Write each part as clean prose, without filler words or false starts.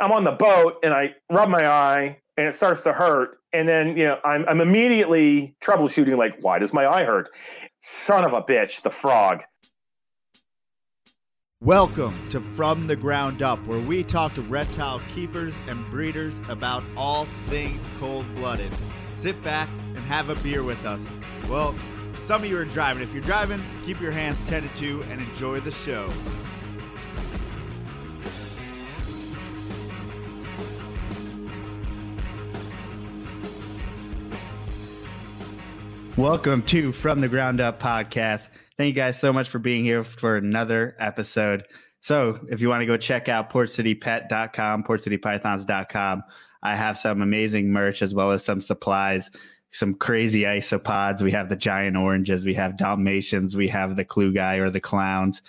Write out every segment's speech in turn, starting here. I'm on the boat and I rub my eye and it starts to hurt. And then, you know, I'm immediately troubleshooting, like, why does my eye hurt? Son of a bitch, the frog. Welcome to From the Ground Up, where we talk to reptile keepers and breeders about all things cold-blooded. Sit back and have a beer with us. Well, some of you are driving. If you're driving, keep your hands tended to and enjoy the show. Welcome to From the Ground Up podcast. Thank you guys so much for being here for another episode. So if you want to go check out portcitypet.com, portcitypythons.com, I have some amazing merch as well as some supplies, some crazy isopods. We have the giant oranges. We have Dalmatians. We have the clue guy or the clowns.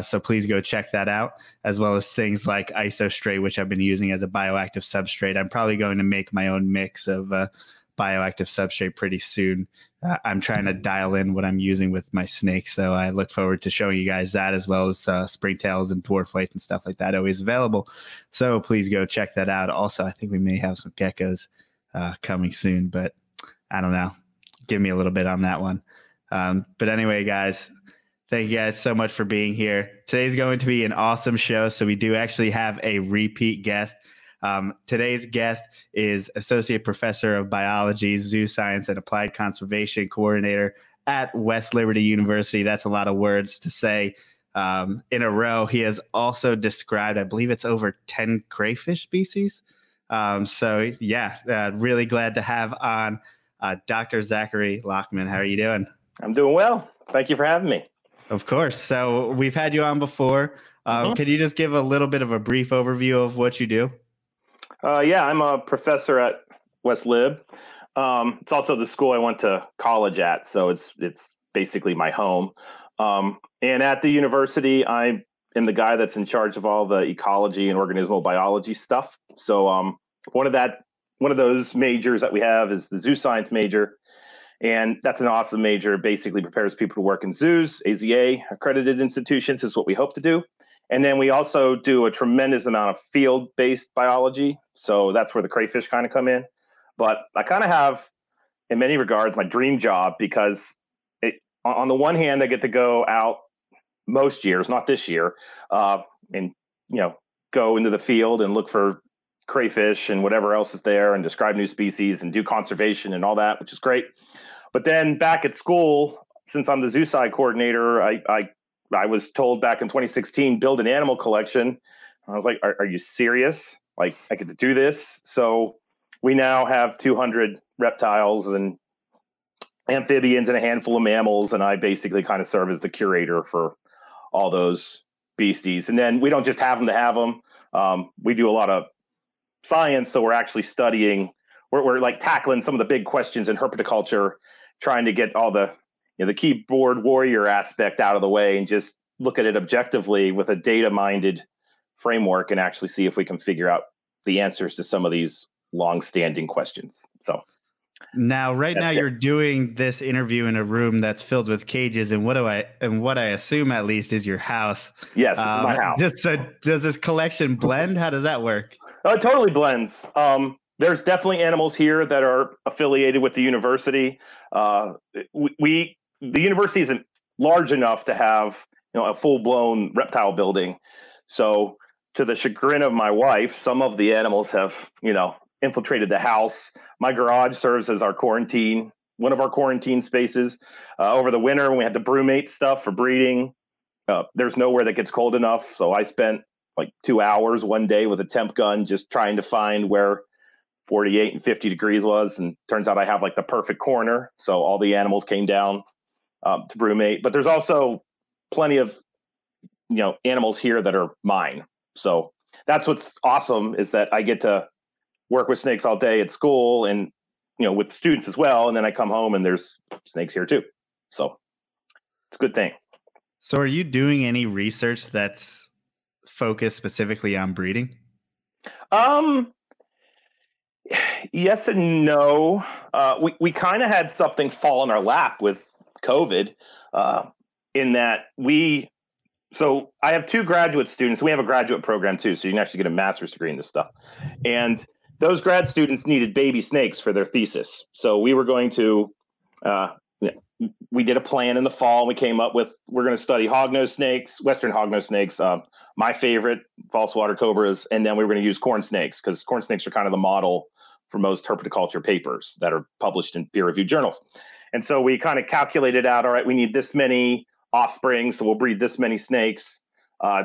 So please go check that out, as well as things like isostrate, which I've been using as a bioactive substrate. I'm probably going to make my own mix of bioactive substrate pretty soon. I'm trying to dial in what I'm using with my snakes, so I look forward to showing you guys that, as well as springtails and dwarf white and stuff like that, always available. So please go check that out. Also, I think we may have some geckos coming soon, but I don't know. Give me a little bit on that one. But anyway, guys, thank you guys so much for being here. Today's going to be an awesome show, so we do actually have a repeat guest. Today's guest is Associate Professor of Biology, Zoo Science, and Applied Conservation Coordinator at West Liberty University. That's a lot of words to say in a row. He has also described, I believe it's over 10 crayfish species. Really glad to have on Dr. Zachary Lachman. How are you doing? I'm doing well. Thank you for having me. Of course. So we've had you on before. Can you just give a little bit of a brief overview of what you do? I'm a professor at West Lib. It's also the school I went to college at, so it's basically my home. And at the university, I am the guy that's in charge of all the ecology and organismal biology stuff. So one of those majors that we have is the zoo science major, and that's an awesome major. It basically prepares people to work in zoos, AZA, accredited institutions is what we hope to do. And then we also do a tremendous amount of field-based biology. So that's where the crayfish kind of come in. But I kind of have, in many regards, my dream job, because on the one hand, I get to go out most years, not this year, and, you know, go into the field and look for crayfish and whatever else is there and describe new species and do conservation and all that, which is great. But then back at school, since I'm the zoo side coordinator, I was told back in 2016, build an animal collection. I was like, are you serious? Like, I get to do this? So we now have 200 reptiles and amphibians and a handful of mammals. And I basically kind of serve as the curator for all those beasties. And then we don't just have them to have them. We do a lot of science. So we're actually studying, we're like tackling some of the big questions in herpetoculture, trying to get all the, you know, the keyboard warrior aspect out of the way and just look at it objectively with a data-minded framework and actually see if we can figure out the answers to some of these long-standing questions. So now, you're doing this interview in a room that's filled with cages, and what I assume at least is your house. Yes, this is my house. Does this collection blend? How does that work? Oh, it totally blends. There's definitely animals here that are affiliated with the university. The university isn't large enough to have, you know, a full-blown reptile building. So to the chagrin of my wife, some of the animals have, you know, infiltrated the house. My garage serves as one of our quarantine spaces. Over the winter, when we had to brumate stuff for breeding, there's nowhere that gets cold enough. So I spent like 2 hours one day with a temp gun just trying to find where 48 and 50 degrees was, and turns out I have like the perfect corner. So all the animals came down to brumate, but there's also plenty of, you know, animals here that are mine. So that's what's awesome, is that I get to work with snakes all day at school and, you know, with students as well. And then I come home and there's snakes here too. So it's a good thing. So are you doing any research that's focused specifically on breeding? Yes and no. We kind of had something fall in our lap with COVID, in that we So I have two graduate students. We have a graduate program too, so you can actually get a master's degree in this stuff. And those grad students needed baby snakes for their thesis. So we were going to, we did a plan in the fall. We came up with, we're going to study hognose snakes, Western hognose snakes, my favorite, false water cobras. And then we were going to use corn snakes because corn snakes are kind of the model for most herpetoculture papers that are published in peer-reviewed journals. And so we kind of calculated out, all right, we need this many offspring, so we'll breed this many snakes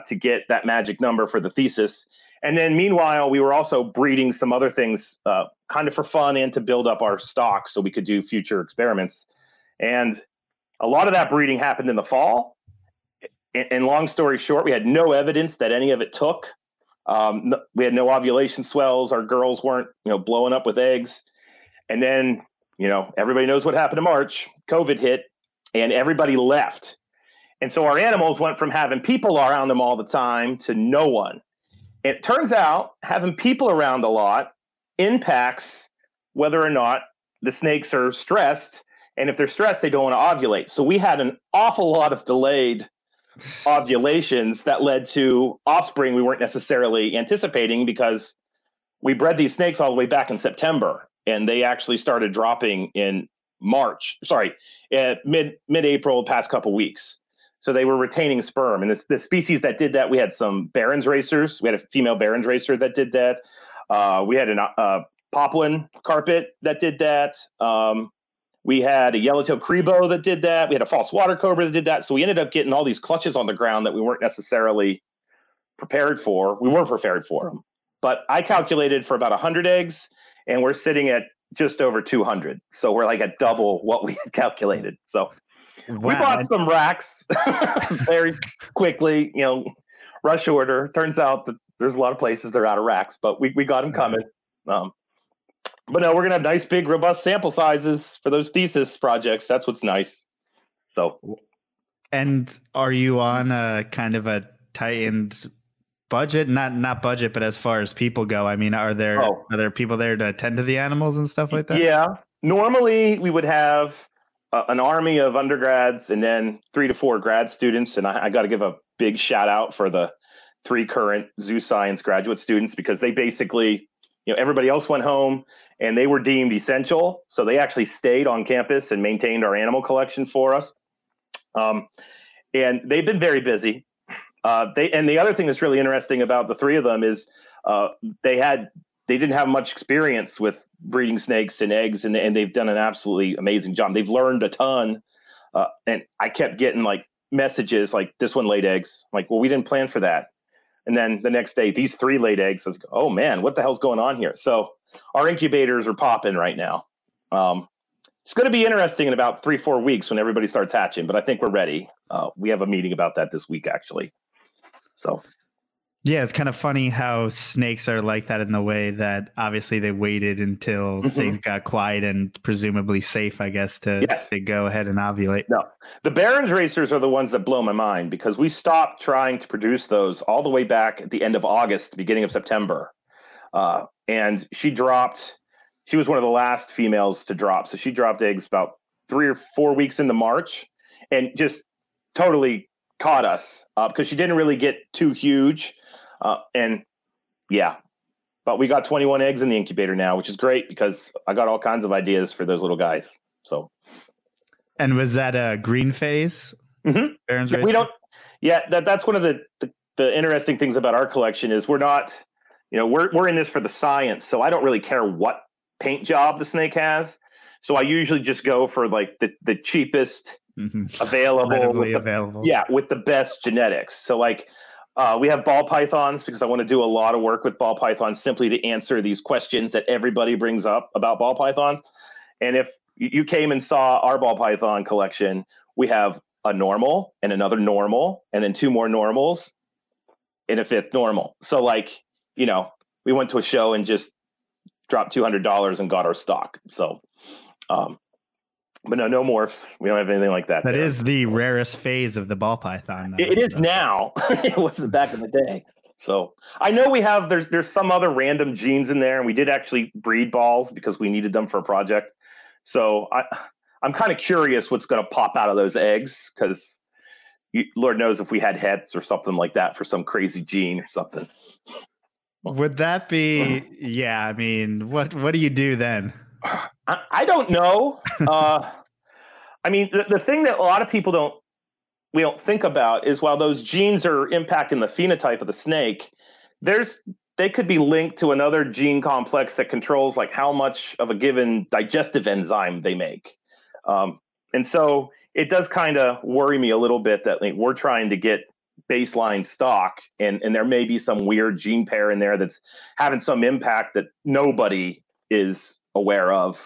to get that magic number for the thesis. And then meanwhile, we were also breeding some other things kind of for fun and to build up our stock so we could do future experiments. And a lot of that breeding happened in the fall. And long story short, we had no evidence that any of it took. We had no ovulation swells. Our girls weren't, blowing up with eggs. And then, everybody knows what happened in March. COVID hit and everybody left. And so our animals went from having people around them all the time to no one. It turns out having people around a lot impacts whether or not the snakes are stressed. And if they're stressed, they don't want to ovulate. So we had an awful lot of delayed ovulations that led to offspring we weren't necessarily anticipating because we bred these snakes all the way back in September. And they actually started dropping in March, mid-April, past couple weeks. So they were retaining sperm. And the species that did that, we had some Barron's racers. We had a female Barron's racer that did that. We had a poplin carpet that did that. We had a yellowtail crebo that did that. We had a false water cobra that did that. So we ended up getting all these clutches on the ground that we weren't necessarily prepared for. We weren't prepared for them. But I calculated for about 100 eggs, and we're sitting at just over 200. So we're like at double what we had calculated. So we bought some racks very quickly, rush order. Turns out that there's a lot of places they're out of racks, but we got them coming. But no, we're going to have nice, big, robust sample sizes for those thesis projects. That's what's nice. So, and are you on a kind of a tightened budget? Not budget, but as far as people go, I mean, are there people there to attend to the animals and stuff like that? Yeah. Normally we would have an army of undergrads and then 3 to 4 grad students. And I got to give a big shout out for the 3 current zoo science graduate students, because they basically, everybody else went home and they were deemed essential. So they actually stayed on campus and maintained our animal collection for us. And they've been very busy. And the other thing that's really interesting about the 3 of them is they didn't have much experience with breeding snakes and eggs, and they've done an absolutely amazing job. They've learned a ton. And I kept getting messages like, this one laid eggs. I'm like, well, we didn't plan for that. And then the next day, these 3 laid eggs. I was like, oh man, what the hell's going on here? So our incubators are popping right now. It's going to be interesting in about 3-4 weeks when everybody starts hatching, but I think we're ready. We have a meeting about that this week, actually. So. Yeah, it's kind of funny how snakes are like that in the way that obviously they waited until things got quiet and presumably safe, I guess, to go ahead and ovulate. No, the Barron's racers are the ones that blow my mind, because we stopped trying to produce those all the way back at the end of August, beginning of September. And she was one of the last females to drop. So she dropped eggs about 3 or 4 weeks into March and just totally caught us because she didn't really get too huge. But we got 21 eggs in the incubator now, which is great because I got all kinds of ideas for those little guys. So, and was that a green phase? Mm-hmm. That's one of the interesting things about our collection is we're not, we're in this for the science. So I don't really care what paint job the snake has. So I usually just go for the cheapest available. Yeah. With the best genetics. So we have ball pythons because I want to do a lot of work with ball pythons simply to answer these questions that everybody brings up about ball pythons. And if you came and saw our ball python collection, we have a normal and another normal and then 2 more normals and a 5th normal. So we went to a show and just dropped $200 and got our stock. So, but no morphs. We don't have anything like that. That there is the rarest phase of the ball python. It is now. It wasn't back in the day. So I know we have, there's some other random genes in there, and we did actually breed balls because we needed them for a project. So I'm kind of curious what's going to pop out of those eggs, because Lord knows if we had hits or something like that for some crazy gene or something. Would that be, yeah, I mean, what do you do then? I don't know. I mean, the thing that a lot of people don't think about is while those genes are impacting the phenotype of the snake, they could be linked to another gene complex that controls like how much of a given digestive enzyme they make. And so it does kind of worry me a little bit that like, we're trying to get baseline stock and there may be some weird gene pair in there that's having some impact that nobody is aware of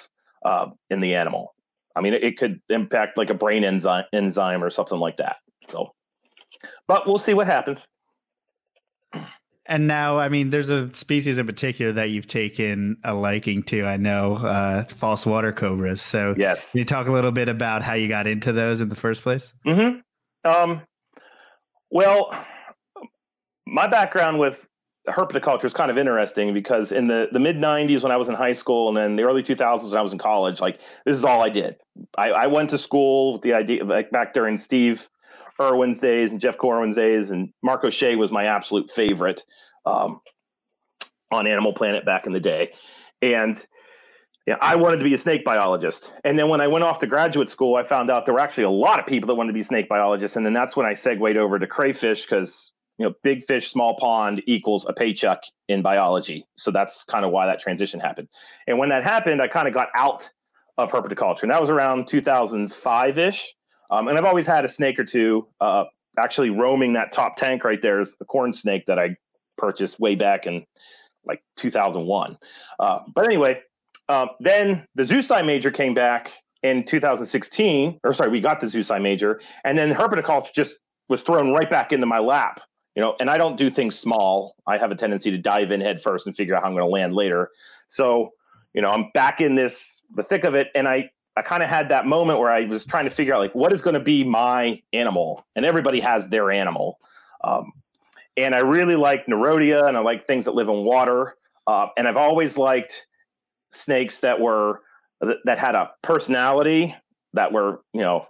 in the animal. I mean, it could impact like a brain enzyme or something like that. So, but we'll see what happens. And now, I mean, there's a species in particular that you've taken a liking to, I know, false water cobras. So yes. Can you talk a little bit about how you got into those in the first place? Mm-hmm. Well, my background with herpetoculture is kind of interesting because in the mid-90s when I was in high school and then the early 2000s when I was in college, like this is all I did. I went to school with the idea, like back during Steve Irwin's days and Jeff Corwin's days, and Mark O'Shea was my absolute favorite on Animal Planet back in the day. And yeah, I wanted to be a snake biologist. And then when I went off to graduate school, I found out there were actually a lot of people that wanted to be snake biologists. And then that's when I segued over to crayfish because, you know, big fish, small pond equals a paycheck in biology. So that's kind of why that transition happened. And when that happened, I kind of got out of herpetoculture. And that was around 2005-ish. And I've always had a snake or two. Actually, roaming that top tank right there is a corn snake that I purchased way back in like 2001. But anyway, then the Zusai major came back in 2016. Or sorry, we got the Zusai major. And then herpetoculture just was thrown right back into my lap. You know, and I don't do things small. I have a tendency to dive in head first and figure out how I'm going to land later. So, you know, I'm back in the thick of it. And I kind of had that moment where I was trying to figure out like, what is going to be my animal? And everybody has their animal. And I really like Nerodia and I like things that live in water. And I've always liked snakes that had a personality that were, you know,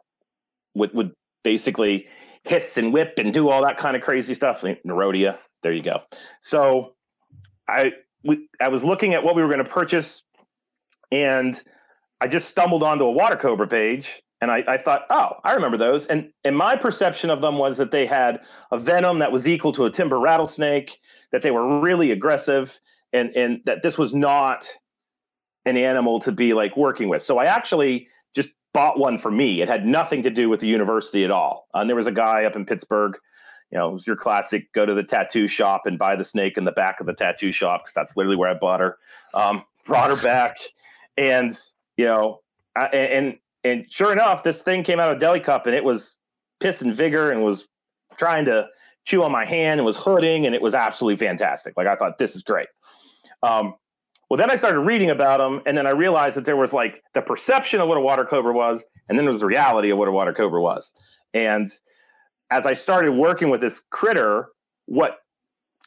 would basically hiss and whip and do all that kind of crazy stuff. Nerodia, there you go. So I was looking at what we were going to purchase, and I just stumbled onto a water cobra page, and I thought, oh, I remember those. And my perception of them was that they had a venom that was equal to a timber rattlesnake, that they were really aggressive, and that this was not an animal to be like working with. So I actually just bought one for me. It had nothing to do with the university at all. And there was a guy up in Pittsburgh, you know, it was your classic, go to the tattoo shop and buy the snake in the back of the tattoo shop, because that's literally where I bought her. Brought her back, and you know, and sure enough, this thing came out of a deli cup, and it was piss and vigor, and was trying to chew on my hand, and was hooding, and it was absolutely fantastic. Like I thought, this is great. Well, then I started reading about them, and then I realized that there was like the perception of what a water cobra was, and then there was the reality of what a water cobra was. And as I started working with this critter, what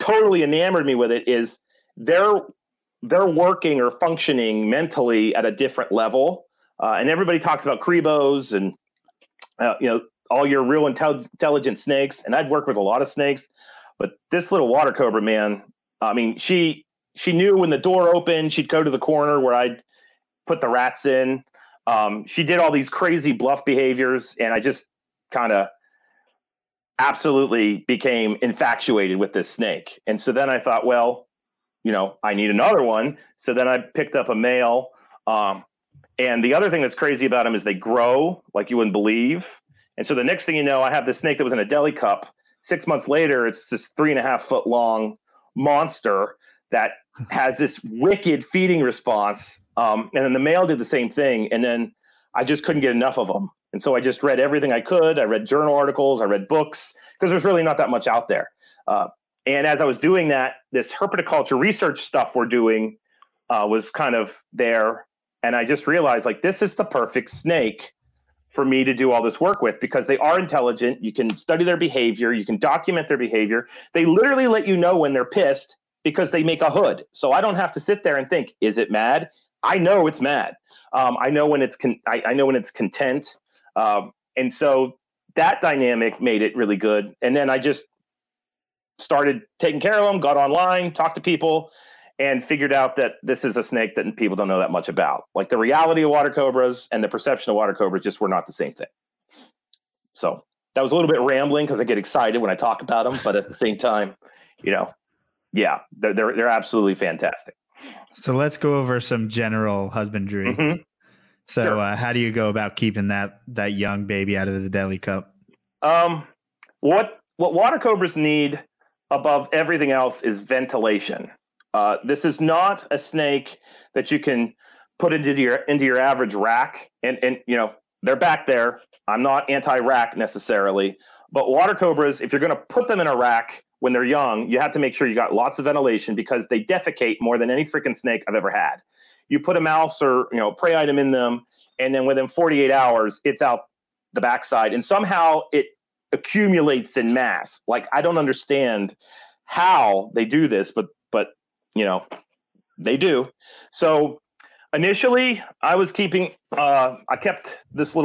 totally enamored me with it is they're working or functioning mentally at a different level. And everybody talks about Crebos and, you know, all your real intelligent snakes. And I'd worked with a lot of snakes, but this little water cobra, man, I mean, she knew when the door opened, she'd go to the corner where I'd put the rats in. She did all these crazy bluff behaviors. And I just kind of absolutely became infatuated with this snake. And so then I thought, well, you know, I need another one. So then I picked up a male. And the other thing that's crazy about them is they grow like you wouldn't believe. And so the next thing you know, I have this snake that was in a deli cup. 6 months later, it's this 3.5 foot long monster that has this wicked feeding response. And then the male did the same thing. And then I just couldn't get enough of them. And so I just read everything I could. I read journal articles. I read books, because there's really not that much out there. And as I was doing that, this herpetoculture research stuff we're doing was kind of there. And I just realized, like, this is the perfect snake for me to do all this work with, because they are intelligent. You can study their behavior. You can document their behavior. They literally let you know when they're pissed because they make a hood. So I don't have to sit there and think, is it mad? I know it's mad. I know when it's content. And so that dynamic made it really good. And then I just started taking care of them, got online, talked to people, and figured out that this is a snake that people don't know that much about. Like, the reality of water cobras and the perception of water cobras just were not the same thing. So that was a little bit rambling because I get excited when I talk about them, but at the same time, you know, yeah, they're absolutely fantastic. So let's go over some general husbandry. Mm-hmm. So sure. How do you go about keeping that young baby out of the deli cup? What water cobras need above everything else is ventilation. This is not a snake that you can put into your average rack, and you know, they're back there. I'm not anti-rack necessarily, but water cobras, if you're going to put them in a rack when they're young, you have to make sure you got lots of ventilation because they defecate more than any freaking snake I've ever had. You put a mouse or, you know, prey item in them, and then within 48 hours, it's out the backside, and somehow it accumulates in mass. Like, I don't understand how they do this, but you know, they do. So initially, I was keeping, I kept this the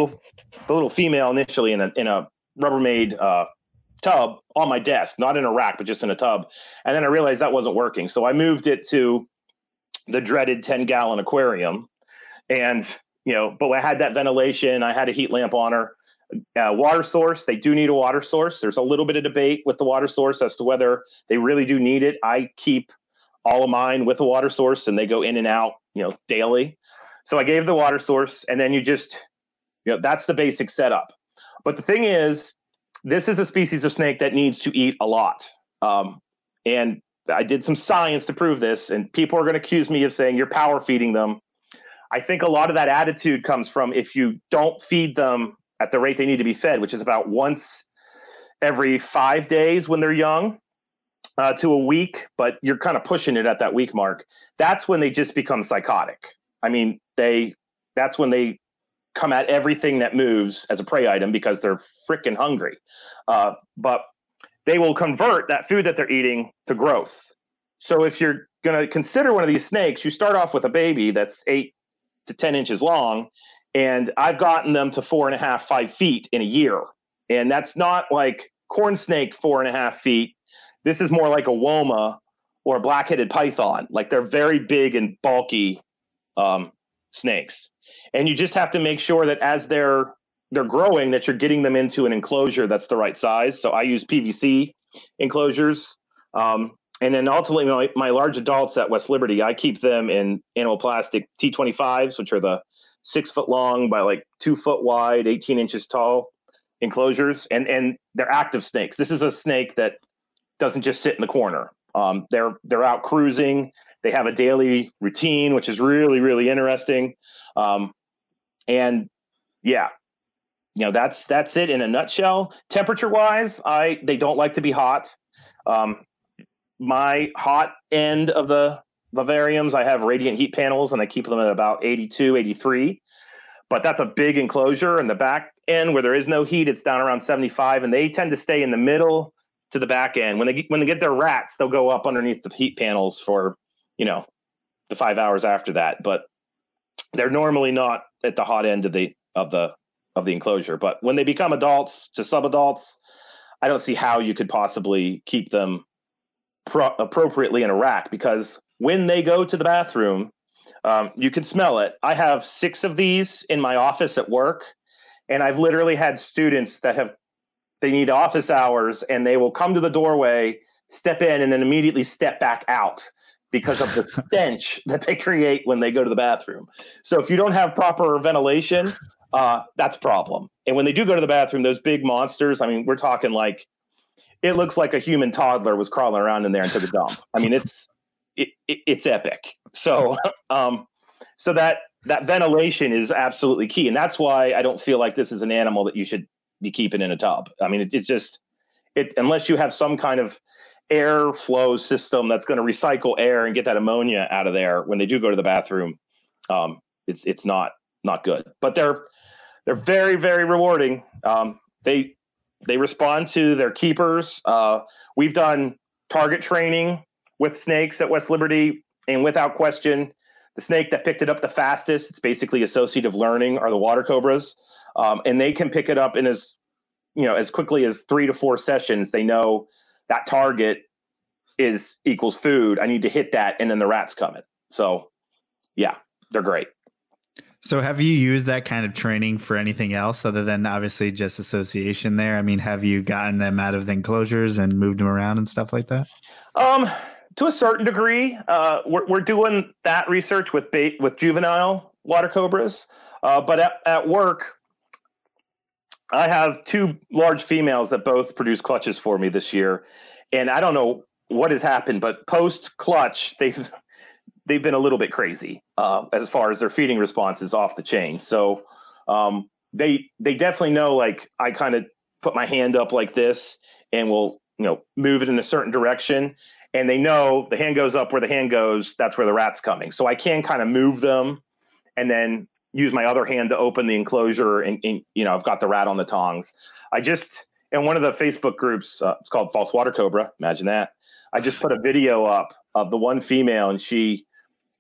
little female initially in a Rubbermaid tub on my desk, not in a rack, but just in a tub. And then I realized that wasn't working. So I moved it to the dreaded 10-gallon aquarium. And, you know, but I had that ventilation. I had a heat lamp on her. Water source, they do need a water source. There's a little bit of debate with the water source as to whether they really do need it. I keep all of mine with a water source, and they go in and out, you know, daily. So I gave the water source, and then you just, you know, that's the basic setup. But the thing is, this is a species of snake that needs to eat a lot. And I did some science to prove this, and people are going to accuse me of saying you're power feeding them. I think a lot of that attitude comes from if you don't feed them at the rate they need to be fed, which is about once every 5 days when they're young, to a week, but you're kind of pushing it at that week mark. That's when they just become psychotic. I mean, that's when they come at everything that moves as a prey item because they're freaking hungry. But they will convert that food that they're eating to growth. So if you're going to consider one of these snakes, you start off with a baby that's 8 to 10 inches long. And I've gotten them to 4.5, 5 feet in a year. And that's not like corn snake, 4.5 feet. This is more like a woma or a black-headed python. Like, they're very big and bulky snakes. And you just have to make sure that as they're growing, that you're getting them into an enclosure that's the right size. So I use PVC enclosures. And then ultimately, my large adults at West Liberty, I keep them in anamoplastic T25s, which are the 6 foot long by like 2 foot wide, 18 inches tall enclosures. And they're active snakes. This is a snake that doesn't just sit in the corner. They're out cruising. They have a daily routine, which is really, really interesting. And yeah, you know, that's it in a nutshell. Temperature wise, they don't like to be hot. My hot end of the vivariums, I have radiant heat panels, and I keep them at about 82, 83, but that's a big enclosure. In the back end where there is no heat, it's down around 75, and they tend to stay in the middle to the back end. When they get their rats, they'll go up underneath the heat panels for, you know, the 5 hours after that. But they're normally not at the hot end of the enclosure. But when they become adults to subadults, I don't see how you could possibly keep them appropriately in a rack, because when they go to the bathroom, you can smell it. I have 6 of these in my office at work, and I've literally had students that they need office hours, and they will come to the doorway, step in, and then immediately step back out, because of the stench that they create when they go to the bathroom. So if you don't have proper ventilation, that's a problem. And when they do go to the bathroom, those big monsters, I mean, we're talking like, it looks like a human toddler was crawling around in there and took a dump. I mean, it's epic. So, so that ventilation is absolutely key. And that's why I don't feel like this is an animal that you should be keeping in a tub. I mean, it's just, unless you have some kind of air flow system that's going to recycle air and get that ammonia out of there when they do go to the bathroom, it's not good. But they're very, very rewarding. They respond to their keepers. We've done target training with snakes at West Liberty, and without question, the snake that picked it up the fastest, it's basically associative learning, are the water cobras. And they can pick it up in as you know, as quickly as 3 to 4 sessions, they know that target is equals food. I need to hit that. And then the rats come in. So yeah, they're great. So have you used that kind of training for anything else other than obviously just association there? I mean, have you gotten them out of enclosures and moved them around and stuff like that? To a certain degree, we're doing that research with bait, with juvenile water cobras. But at work, I have 2 large females that both produce clutches for me this year. And I don't know what has happened, but post clutch, they've been a little bit crazy as far as their feeding responses off the chain. So they definitely know, like, I kind of put my hand up like this and we'll, you know, move it in a certain direction. And they know the hand goes up where the hand goes, that's where the rat's coming. So I can kind of move them and then use my other hand to open the enclosure and you know, I've got the rat on the tongs. I just, in one of the Facebook groups, it's called False Water Cobra, imagine that. I just put a video up of the one female and she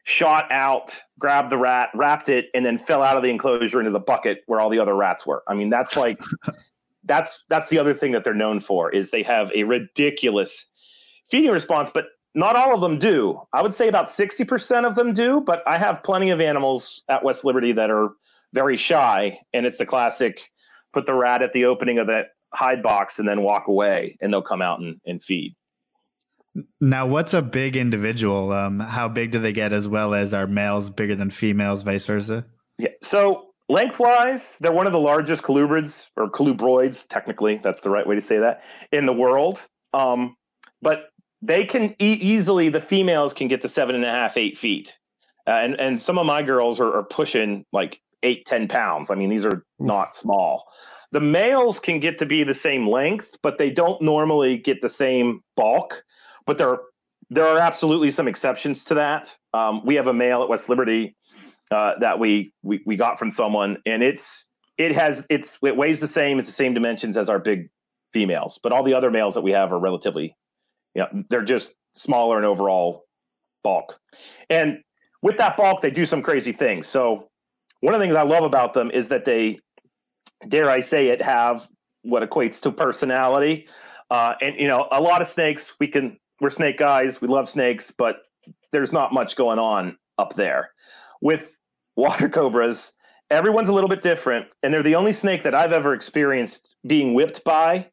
shot out, grabbed the rat, wrapped it, and then fell out of the enclosure into the bucket where all the other rats were. I mean, that's like, that's the other thing that they're known for, is they have a ridiculous feeding response, but not all of them do. I would say about 60% of them do, but I have plenty of animals at West Liberty that are very shy, and it's the classic, put the rat at the opening of that hide box and then walk away, and they'll come out and feed. Now, what's a big individual? How big do they get, as well as are males bigger than females, vice versa? Yeah. So lengthwise, they're one of the largest colubrids, or colubroids, technically, that's the right way to say that, in the world. But they can eat easily. The females can get to 7.5, 8 feet. And some of my girls are pushing like 8, 10 pounds. I mean, these are not small. The males can get to be the same length, but they don't normally get the same bulk. But there are absolutely some exceptions to that. We have a male at West Liberty that we got from someone, and it weighs the same. It's the same dimensions as our big females, but all the other males that we have are relatively, you know, they're just smaller in overall bulk. And with that bulk, they do some crazy things. So one of the things I love about them is that they, dare I say it, have what equates to personality. And you know, a lot of snakes, we're snake guys, we love snakes, but there's not much going on up there. With water cobras, everyone's a little bit different, and they're the only snake that I've ever experienced being whipped by.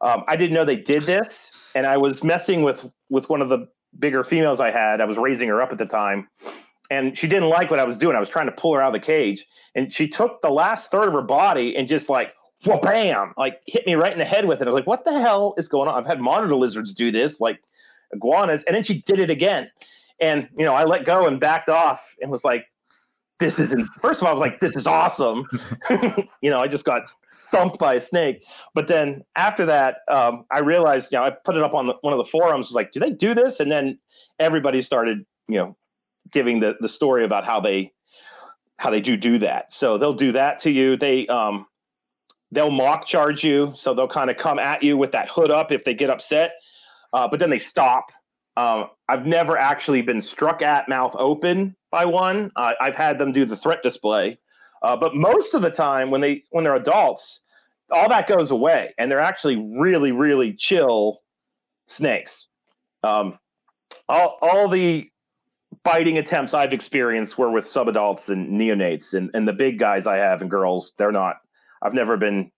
I didn't know they did this, and I was messing with one of the bigger females I had. I was raising her up at the time, and she didn't like what I was doing. I was trying to pull her out of the cage, and she took the last third of her body and just like, well, bam, like hit me right in the head with it. I was like, what the hell is going on? I've had monitor lizards do this, like iguanas. And then she did it again. And, you know, I let go and backed off and was like, this isn't, first of all, I was like, this is awesome. You know, I just got thumped by a snake. But then after that, I realized, you know, I put it up on one of the forums, was like, do they do this? And then everybody started, you know, giving the story about how they do that. So they'll do that to you. They'll mock charge you. So they'll kind of come at you with that hood up if they get upset. But then they stop. I've never actually been struck at mouth open by one. I've had them do the threat display. But most of the time when they're adults, all that goes away. And they're actually really, really chill snakes. All the biting attempts I've experienced were with subadults and neonates. And the big guys I have and girls, they're not. I've never been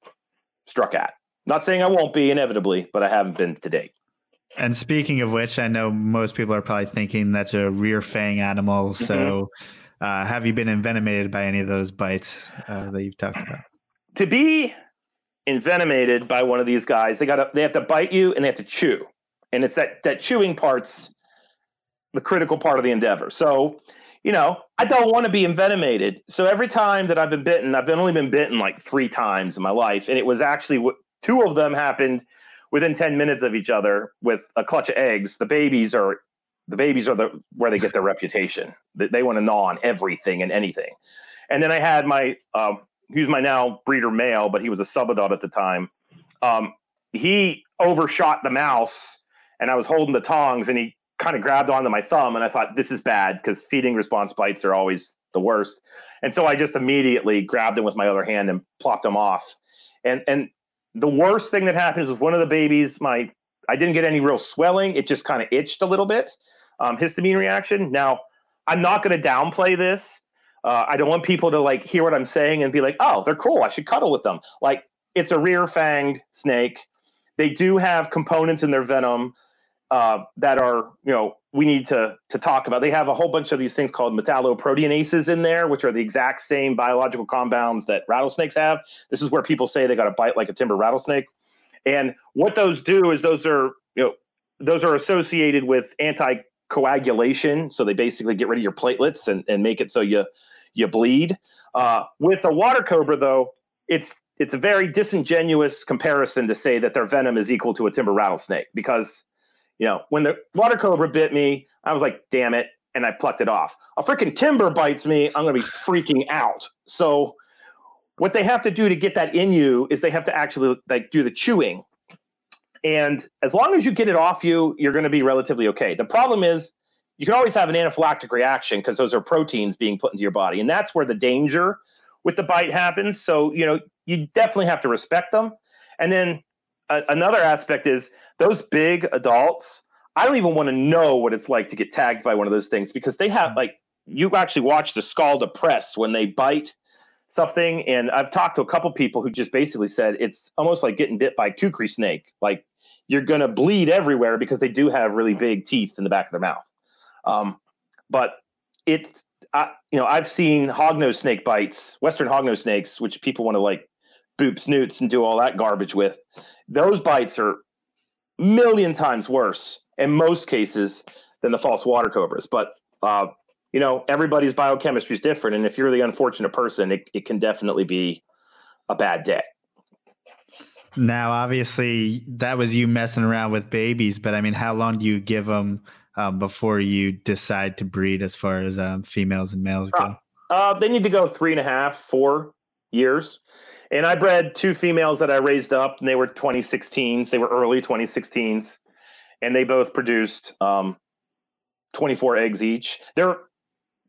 struck at. Not saying I won't be inevitably, but I haven't been to date. And speaking of which, I know most people are probably thinking that's a rear fang animal. So have you been envenomated by any of those bites that you've talked about? To be envenomated by one of these guys, they have to bite you and they have to chew. And it's that chewing part's the critical part of the endeavor. So, you know, I don't want to be envenomated. So every time that I've been bitten, I've only been bitten like 3 times in my life. And it was actually 2 of them happened within 10 minutes of each other with a clutch of eggs. The babies are where they get their reputation. They want to gnaw on everything and anything. And then I had my, who's my now breeder male, but he was a subadult at the time. He overshot the mouse and I was holding the tongs and he kind of grabbed onto my thumb and I thought, this is bad, because feeding response bites are always the worst. And so I just immediately grabbed him with my other hand and plopped him off. And The worst thing that happens is one of the babies, I didn't get any real swelling. It just kind of itched a little bit. Histamine reaction. Now, I'm not going to downplay this. I don't want people to like hear what I'm saying and be like, oh, they're cool, I should cuddle with them. Like, it's a rear-fanged snake. They do have components in their venom that are, you know, we need to talk about. They have a whole bunch of these things called metalloproteinases in there, which are the exact same biological compounds that rattlesnakes have. This is where people say they got to bite like a timber rattlesnake. And what those do is those are, you know, those are associated with anticoagulation. So they basically get rid of your platelets and make it so you bleed. With a water cobra, though, it's a very disingenuous comparison to say that their venom is equal to a timber rattlesnake, because, you know, when the water cobra bit me, I was like, damn it, and I plucked it off. A freaking timber bites me, I'm going to be freaking out. So what they have to do to get that in you is they have to actually like do the chewing. And as long as you get it off you, you're going to be relatively okay. The problem is you can always have an anaphylactic reaction because those are proteins being put into your body. And that's where the danger with the bite happens. So, you know, you definitely have to respect them. And then another aspect is those big adults, I don't even want to know what it's like to get tagged by one of those things, because they have like, you actually watch the skull depress when they bite something. And I've talked to a couple people who just basically said, it's almost like getting bit by a kukri snake. Like, you're going to bleed everywhere because they do have really big teeth in the back of their mouth. But it's, you know, I've seen hognose snake bites, Western hognose snakes, which people want to like boop snoots and do all that garbage with. Those bites are a million times worse in most cases than the false water cobras. But, you know, everybody's biochemistry is different. And if you're the unfortunate person, it can definitely be a bad day. Now, obviously, that was you messing around with babies. But I mean, how long do you give them before you decide to breed as far as females and males go? They need to go 3.5 to 4 years. And I bred 2 females that I raised up, and they were 2016s. They were early 2016s. And they both produced 24 eggs each. They're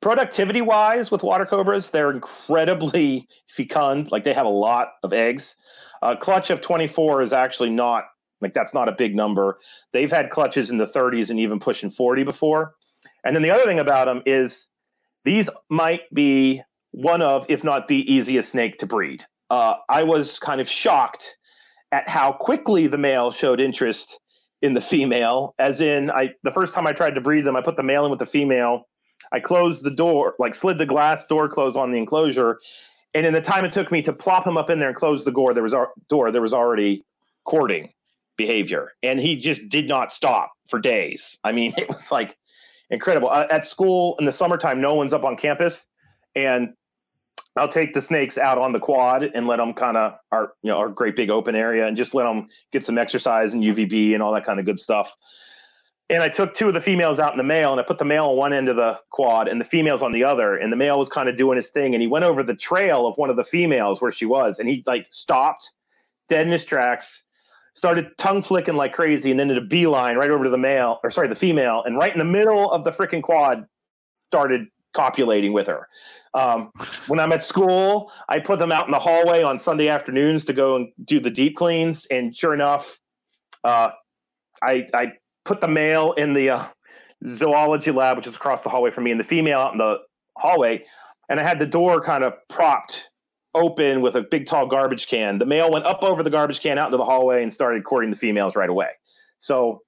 productivity-wise with water cobras, they're incredibly fecund. Like, they have a lot of eggs. A clutch of 24 is actually not, like, that's not a big number. They've had clutches in the 30s and even pushing 40 before. And then the other thing about them is these might be one of, if not the easiest snake to breed. I was kind of shocked at how quickly the male showed interest in the female, as in, the first time I tried to breed them, I put the male in with the female. I closed the door, like slid the glass door closed on the enclosure. And in the time it took me to plop him up in there and close the door, there was already courting behavior. And he just did not stop for days. I mean, it was like incredible. At school in the summertime, no one's up on campus. And I'll take the snakes out on the quad and let them kind of our great big open area and just let them get some exercise and UVB and all that kind of good stuff. And I took 2 of the females out in the male, and I put the male on one end of the quad and the females on the other. And the male was kind of doing his thing, and he went over the trail of one of the females where she was, and he like stopped dead in his tracks, started tongue flicking like crazy, and then did a beeline right over to the female, and right in the middle of the freaking quad started copulating with her. When I'm at school, I put them out in the hallway on Sunday afternoons to go and do the deep cleans, and sure enough, I put the male in the zoology lab, which is across the hallway from me, and the female out in the hallway. And I had the door kind of propped open with a big, tall garbage can. The male went up over the garbage can out into the hallway and started courting the females right away. So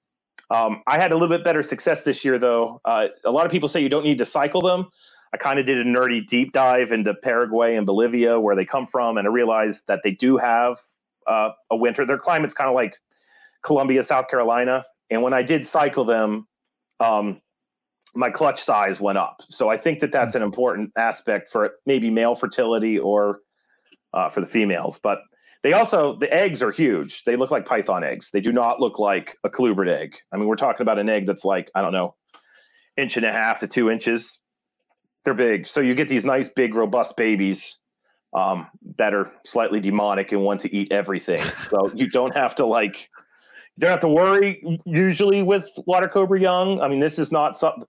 I had a little bit better success this year, though. A lot of people say you don't need to cycle them. I kind of did a nerdy deep dive into Paraguay and Bolivia, where they come from, and I realized that they do have a winter. Their climate's kind of like Columbia, South Carolina. And when I did cycle them, my clutch size went up. So I think that that's an important aspect for maybe male fertility or for the females. But they also, the eggs are huge. They look like python eggs. They do not look like a colubrid egg. I mean, we're talking about an egg that's like, I don't know, 1.5 to 2 inches. They're big. So you get these nice, big, robust babies that are slightly demonic and want to eat everything. So you don't have to like... You don't have to worry usually with water cobra young. I mean, this is not something.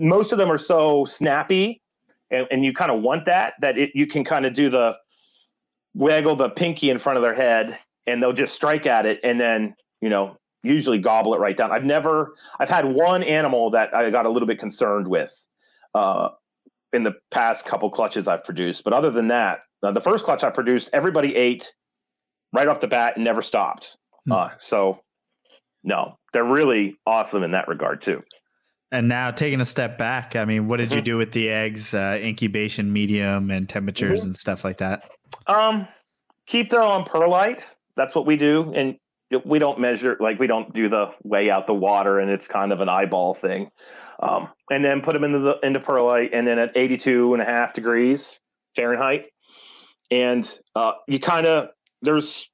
Most of them are so snappy, and you kind of want that you can kind of do the waggle the pinky in front of their head and they'll just strike at it and then, you know, usually gobble it right down. I've had one animal that I got a little bit concerned with in the past couple clutches I've produced. But other than that, the first clutch I produced, everybody ate right off the bat and never stopped. So no, they're really awesome in that regard too. And now taking a step back, I mean, what did you do with the eggs, incubation medium and temperatures and stuff like that? Keep them on perlite. That's what we do. And we don't measure, like we don't do the weigh out the water, and it's kind of an eyeball thing. And then put them into perlite, and then at 82.5 degrees Fahrenheit. And you kind of, there's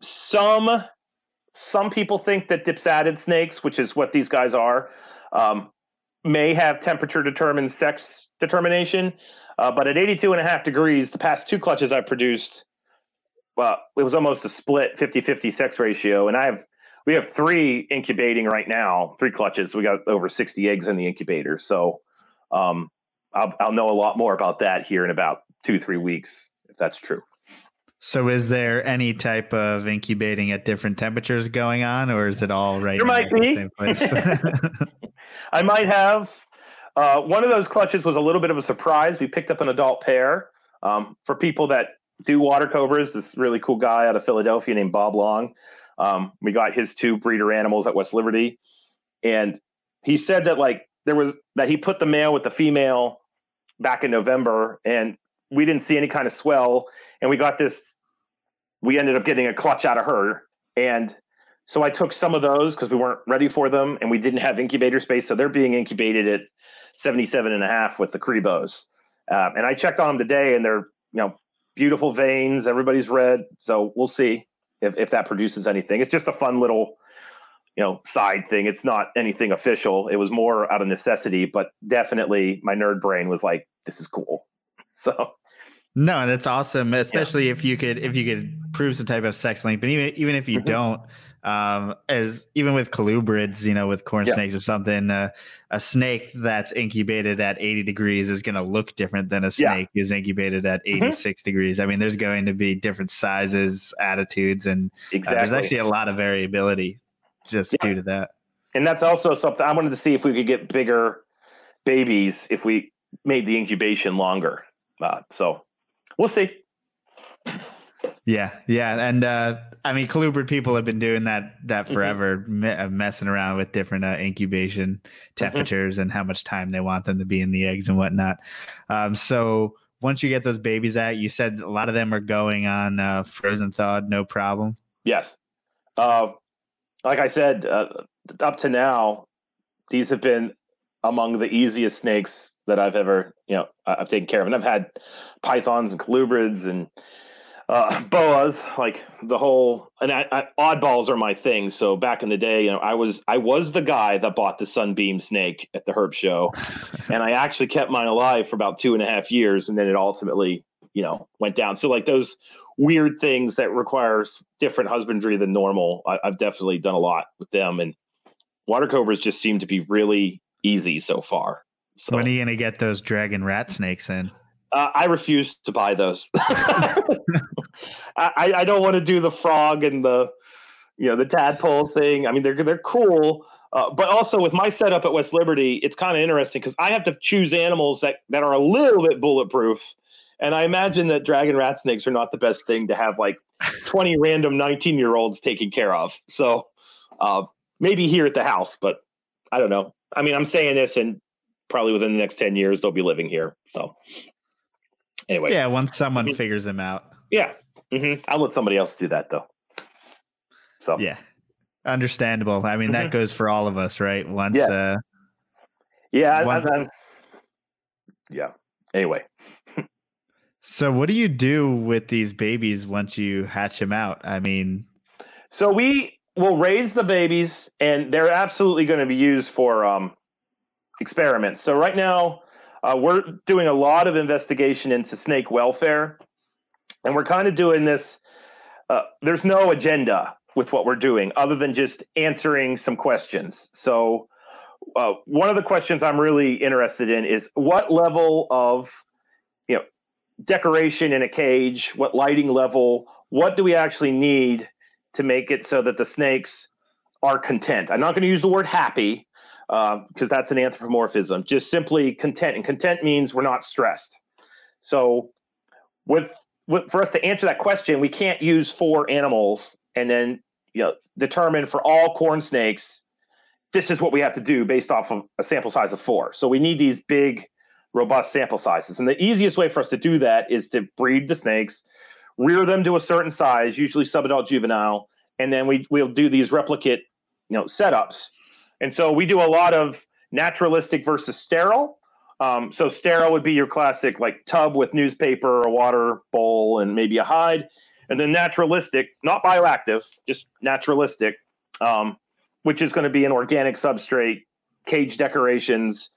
some people think that dipsatid snakes, which is what these guys are, may have temperature determined sex determination. But at 82.5 degrees, the past two clutches I produced, it was almost a split 50-50 sex ratio. And we have three incubating right now, three clutches. We got over 60 eggs in the incubator. So I'll know a lot more about that here in about 2-3 weeks, if that's true. So is there any type of incubating at different temperatures going on, or is it all right? There might be. I might have. One of those clutches was a little bit of a surprise. We picked up an adult pair. For people that do water cobras, this really cool guy out of Philadelphia named Bob Long. We got his two breeder animals at West Liberty. And he said that he put the male with the female back in November, and we didn't see any kind of swell. And we ended up getting a clutch out of her. And so I took some of those because we weren't ready for them and we didn't have incubator space. So they're being incubated at 77.5 with the Crebos. And I checked on them today, and they're, you know, beautiful veins. Everybody's red. So we'll see if that produces anything. It's just a fun little, you know, side thing. It's not anything official. It was more out of necessity, but definitely my nerd brain was like, this is cool. So. No, that's awesome, especially if you could prove some type of sex link. But even if you don't, even with colubrids, you know, with corn snakes or something, a snake that's incubated at 80 degrees is going to look different than a snake is incubated at 86 degrees. I mean, there's going to be different sizes, attitudes, and there's actually a lot of variability just due to that. And that's also something I wanted to see, if we could get bigger babies if we made the incubation longer. So. We'll see. Yeah. And I mean, colubrid people have been doing that forever, messing around with different incubation temperatures and how much time they want them to be in the eggs and whatnot. So once you get those babies out, you said a lot of them are going on frozen thawed, no problem. Yes. Like I said, up to now, these have been among the easiest snakes that I've ever, you know, I've taken care of. And I've had pythons and colubrids and boas, like the whole, and oddballs are my thing. So back in the day, you know, I was the guy that bought the sunbeam snake at the herb show. And I actually kept mine alive for about 2.5 years. And then it ultimately, you know, went down. So like those weird things that requires different husbandry than normal, I've definitely done a lot with them. And water cobras just seem to be really easy so far. So, when are you going to get those dragon rat snakes in? I refuse to buy those. I don't want to do the frog and the tadpole thing. I mean, they're cool. But also with my setup at West Liberty, it's kind of interesting because I have to choose animals that are a little bit bulletproof. And I imagine that dragon rat snakes are not the best thing to have like 20 random 19-year-olds taken care of. So maybe here at the house, but I don't know. I mean, I'm saying this, and probably within the next 10 years, they'll be living here. So anyway. Yeah. Once someone figures them out. Yeah. I'll let somebody else do that though. So yeah. Understandable. I mean, that goes for all of us, right? Once. Yes. Anyway. So what do you do with these babies once you hatch them out? I mean. So we will raise the babies, and they're absolutely going to be used for, experiments. So right now we're doing a lot of investigation into snake welfare, and we're kind of doing this. There's no agenda with what we're doing other than just answering some questions. So one of the questions I'm really interested in is what level of, you know, decoration in a cage, what lighting level, what do we actually need to make it so that the snakes are content? I'm not going to use the word happy because that's an anthropomorphism, just simply content. And content means we're not stressed. So for us to answer that question, we can't use four animals and then determine for all corn snakes, this is what we have to do based off of a sample size of four. So we need these big, robust sample sizes. And the easiest way for us to do that is to breed the snakes, rear them to a certain size, usually subadult juvenile, and then we'll do these replicate setups. And so we do a lot of naturalistic versus sterile. So sterile would be your classic like tub with newspaper, a water bowl, and maybe a hide. And then naturalistic, not bioactive, just naturalistic, which is going to be an organic substrate, cage decorations,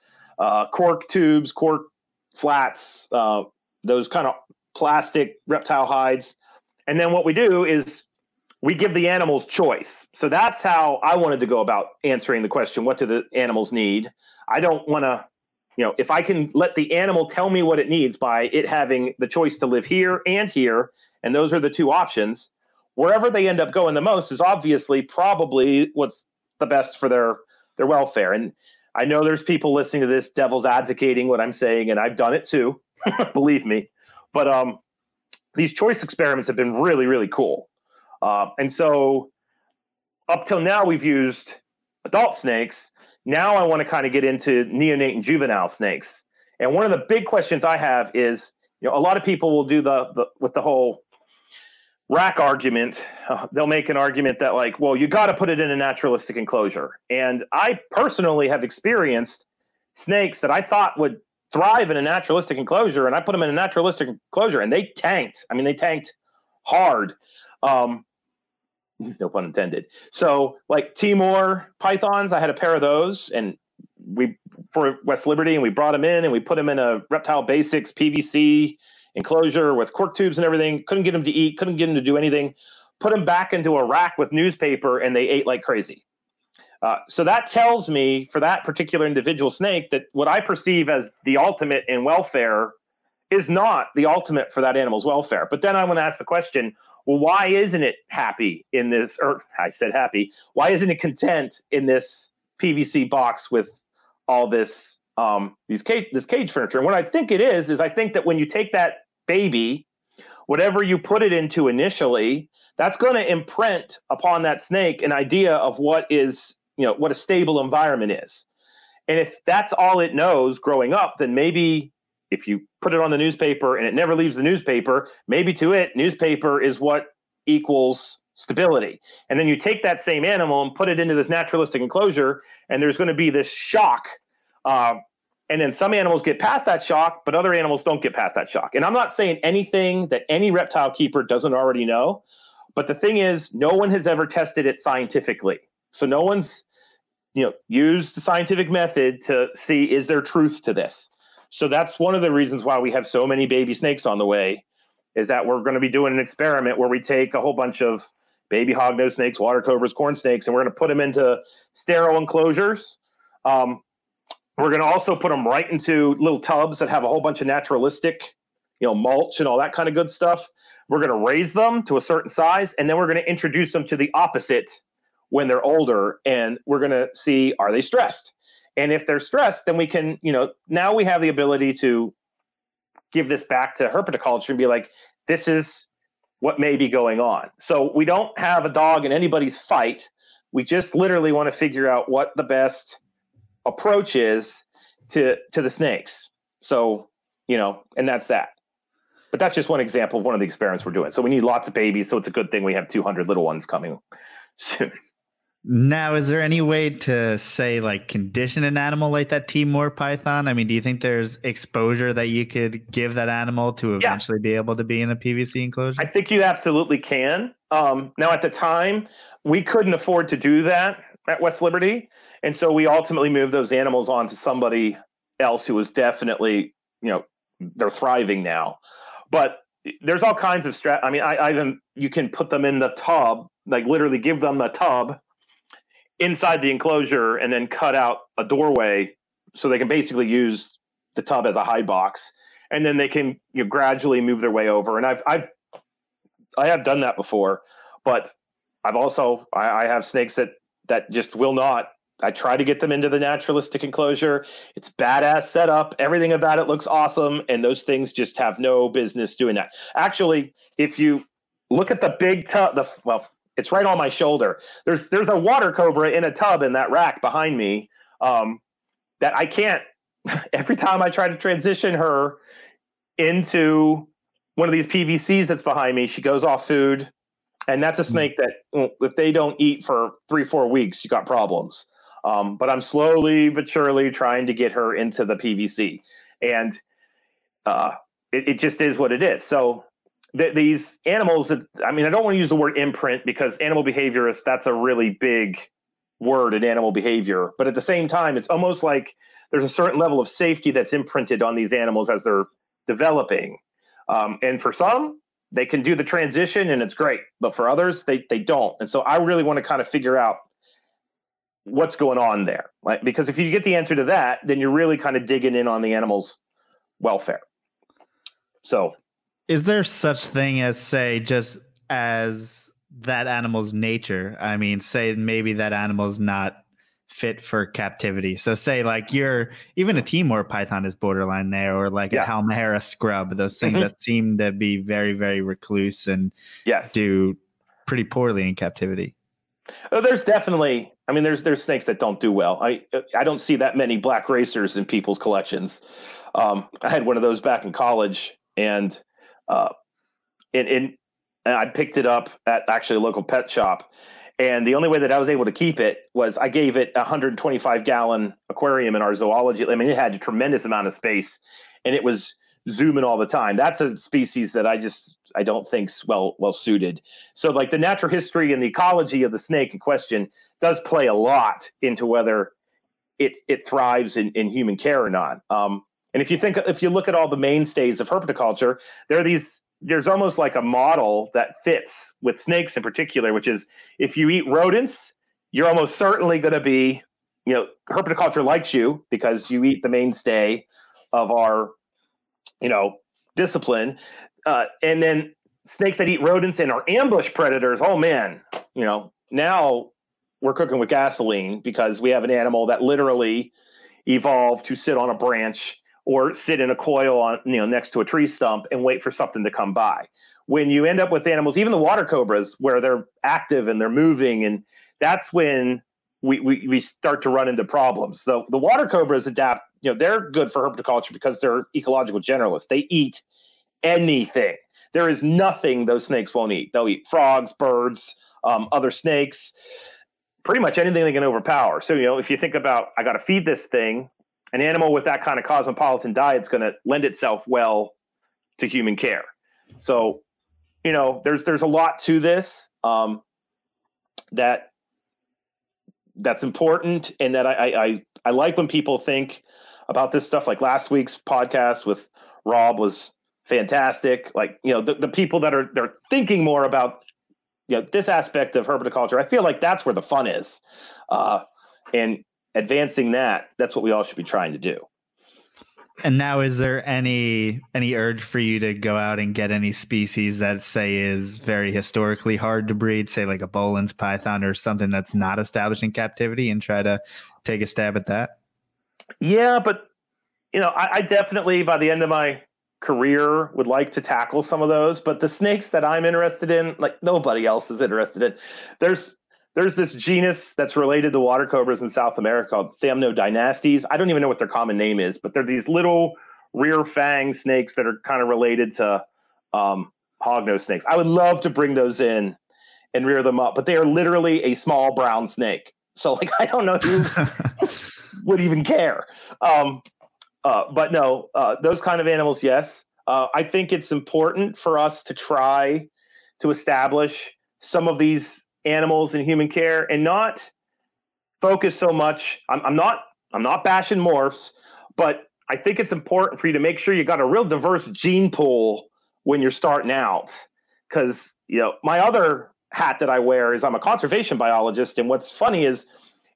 cork tubes, cork flats, those kind of plastic reptile hides. And then what we do is we give the animals choice. So that's how I wanted to go about answering the question, what do the animals need? I don't want to, if I can let the animal tell me what it needs by it having the choice to live here and here, and those are the two options, wherever they end up going the most is obviously probably what's the best for their welfare. And I know there's people listening to this devil's advocating what I'm saying, and I've done it too, believe me. But these choice experiments have been really, really cool. And so up till now, we've used adult snakes. Now I want to kind of get into neonate and juvenile snakes. And one of the big questions I have is, a lot of people will do with the whole rack argument. They'll make an argument that like, well, you got to put it in a naturalistic enclosure. And I personally have experienced snakes that I thought would thrive in a naturalistic enclosure, and I put them in a naturalistic enclosure, and they tanked. I mean, they tanked hard. No pun intended. So like Timor pythons, I had a pair of those, and we for West Liberty, and we brought them in, and we put them in a reptile basics PVC enclosure with cork tubes and everything. Couldn't get them to eat, couldn't get them to do anything. Put them back into a rack with newspaper, and they ate like crazy. So that tells me for that particular individual snake that what I perceive as the ultimate in welfare is not the ultimate for that animal's welfare. But then I want to ask the question, well, why isn't it happy in this, or I said happy, why isn't it content in this PVC box with all this, this cage furniture? And what I think it is I think that when you take that baby, whatever you put it into initially, that's going to imprint upon that snake an idea of what is, what a stable environment is. And if that's all it knows growing up, then maybe if you put it on the newspaper and it never leaves the newspaper, maybe to it, newspaper is what equals stability. And then you take that same animal and put it into this naturalistic enclosure, and there's going to be this shock. And then some animals get past that shock, but other animals don't get past that shock. And I'm not saying anything that any reptile keeper doesn't already know. But the thing is, no one has ever tested it scientifically. So no one's, used the scientific method to see, is there truth to this? So that's one of the reasons why we have so many baby snakes on the way, is that we're going to be doing an experiment where we take a whole bunch of baby hognose snakes, water cobras, corn snakes, and we're going to put them into sterile enclosures. We're going to also put them right into little tubs that have a whole bunch of naturalistic, mulch and all that kind of good stuff. We're going to raise them to a certain size, and then we're going to introduce them to the opposite when they're older, and we're going to see, are they stressed? And if they're stressed, then we can, now we have the ability to give this back to herpetoculture and be like, this is what may be going on. So we don't have a dog in anybody's fight. We just literally want to figure out what the best approach is to the snakes. So, and that's that. But that's just one example of one of the experiments we're doing. So we need lots of babies. So it's a good thing we have 200 little ones coming soon. Now, is there any way to say, like, condition an animal like that Timor python? I mean, do you think there's exposure that you could give that animal to eventually be able to be in a PVC enclosure? I think you absolutely can. Now, at the time, we couldn't afford to do that at West Liberty. And so we ultimately moved those animals on to somebody else who was definitely, they're thriving now. But there's all kinds of I mean, you can put them in the tub, like literally give them the tub inside the enclosure and then cut out a doorway so they can basically use the tub as a hide box. and then they can gradually move their way over. And I have done that before, but I've also, I have snakes that just will not. I try to get them into the naturalistic enclosure. It's badass setup. Everything about it looks awesome. And those things just have no business doing that. Actually, if you look at the big tub, well, it's right on my shoulder. There's a water cobra in a tub in that rack behind me that I can't. Every time I try to transition her into one of these PVCs that's behind me, she goes off food. And that's a snake that if they don't eat for 3-4 weeks, you got problems. But I'm slowly but surely trying to get her into the PVC. And it just is what it is. So these animals, I mean, I don't want to use the word imprint because animal behaviorists, that's a really big word in animal behavior. But at the same time, it's almost like there's a certain level of safety that's imprinted on these animals as they're developing. And for some, they can do the transition and it's great, but for others, they don't. And so I really want to kind of figure out what's going on there, right? Because if you get the answer to that, then you're really kind of digging in on the animal's welfare. So is there such thing as, say, just as that animal's nature? I mean, say maybe that animal's not fit for captivity. So say like even a Timor python is borderline there, or like a Halmahera scrub, those things that seem to be very, very recluse and do pretty poorly in captivity. Oh, there's definitely, I mean, there's snakes that don't do well. I don't see that many black racers in people's collections. I had one of those back in college, and I picked it up at actually a local pet shop. And the only way that I was able to keep it was I gave it a 125-gallon aquarium in our zoology. I mean, it had a tremendous amount of space, and it was zooming all the time. That's a species that I don't think's well suited. So, like, the natural history and the ecology of the snake in question does play a lot into whether it thrives in human care or not. And if you look at all the mainstays of herpetoculture, there's almost like a model that fits with snakes in particular, which is if you eat rodents, you're almost certainly going to be, herpetoculture likes you because you eat the mainstay of our, discipline. And then snakes that eat rodents and are ambush predators, oh man, now we're cooking with gasoline because we have an animal that literally evolved to sit on a branch or sit in a coil on, next to a tree stump and wait for something to come by. When you end up with animals, even the water cobras, where they're active and they're moving, and that's when we start to run into problems. So the water cobras adapt, they're good for herpetoculture because they're ecological generalists. They eat anything. There is nothing those snakes won't eat. They'll eat frogs, birds, other snakes, pretty much anything they can overpower. So, if you think about, I got to feed this thing, an animal with that kind of cosmopolitan diet is going to lend itself well to human care. So, there's a lot to this that's important, and that I like when people think about this stuff. Like last week's podcast with Rob was fantastic. Like, the people that they're thinking more about this aspect of herpetoculture. I feel like that's where the fun is, and advancing that's what we all should be trying to do. And now, is there any urge for you to go out and get any species that, say, is very historically hard to breed, say like a Bolin's python or something that's not established in captivity, and try to take a stab at that? Yeah, but I definitely by the end of my career would like to tackle some of those, but the snakes that I'm interested in, like, nobody else is interested in. There's this genus that's related to water cobras in South America called Thamnodynastes. I don't even know what their common name is, but they're these little rear fang snakes that are kind of related to hognose snakes. I would love to bring those in and rear them up, but they are literally a small brown snake. So, like, I don't know who would even care. But no, those kind of animals, yes. I think it's important for us to try to establish some of these animals in human care and not focus so much. I'm not bashing morphs, but I think it's important for you to make sure you got a real diverse gene pool when you're starting out. Cause my other hat that I wear is I'm a conservation biologist. And what's funny is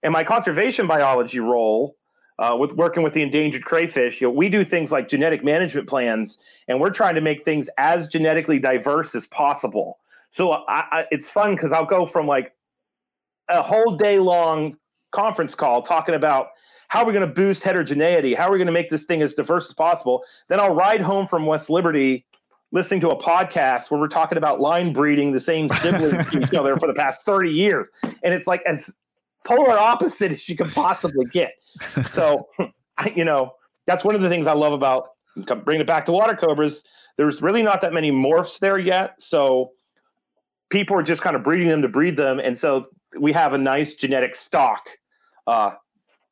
in my conservation biology role, with working with the endangered crayfish, we do things like genetic management plans, and we're trying to make things as genetically diverse as possible. So it's fun because I'll go from like a whole day long conference call talking about how we're going to boost heterogeneity, how we're going to make this thing as diverse as possible. Then I'll ride home from West Liberty listening to a podcast where we're talking about line breeding the same siblings to each other for the past 30 years. And it's like as polar opposite as you can possibly get. So, that's one of the things I love about bringing it back to water cobras. There's really not that many morphs there yet. So people are just kind of breeding them to breed them. And so we have a nice genetic stock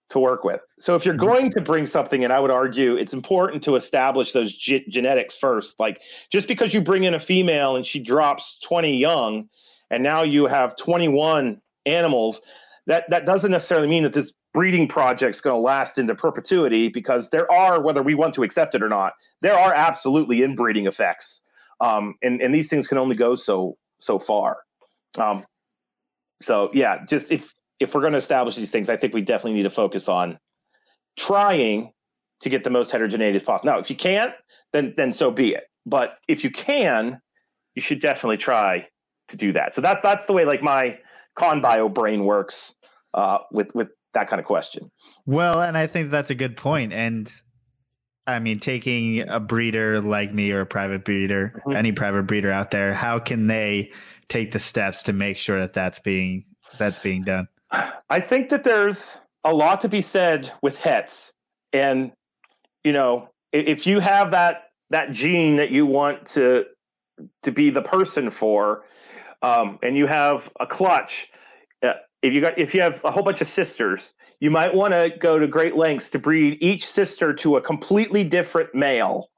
to work with. So if you're going to bring something in, I would argue it's important to establish those genetics first. Like just because you bring in a female and she drops 20 young, and now you have 21 animals, that doesn't necessarily mean that this breeding project's going to last into perpetuity, because there are, whether we want to accept it or not, there are absolutely inbreeding effects. And these things can only go so far. So yeah, just if we're going to establish these things, I think we definitely need to focus on trying to get the most heterogeneity as possible. Now, if you can't, then so be it. But if you can, you should definitely try to do that. So that's the way like my ConBio brain works with that kind of question. Well, and I think that's a good point. And I mean, taking a breeder like me or a private breeder, any private breeder out there, how can they take the steps to make sure that that's being done? I think that there's a lot to be said with hets. And, if you have that gene that you want to be the person for, and you have a clutch, if you have a whole bunch of sisters, you might want to go to great lengths to breed each sister to a completely different male,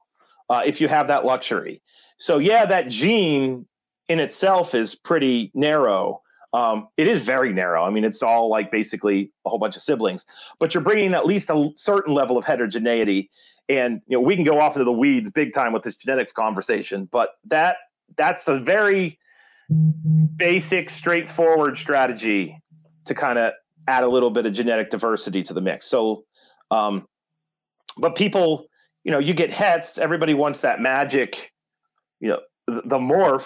if you have that luxury. So yeah, that gene in itself is pretty narrow. It is very narrow. I mean, it's all like basically a whole bunch of siblings, but you're bringing at least a certain level of heterogeneity. And we can go off into the weeds big time with this genetics conversation, but that's a very basic, straightforward strategy to kind of add a little bit of genetic diversity to the mix. So, but people, you get hets. Everybody wants that magic, the morph.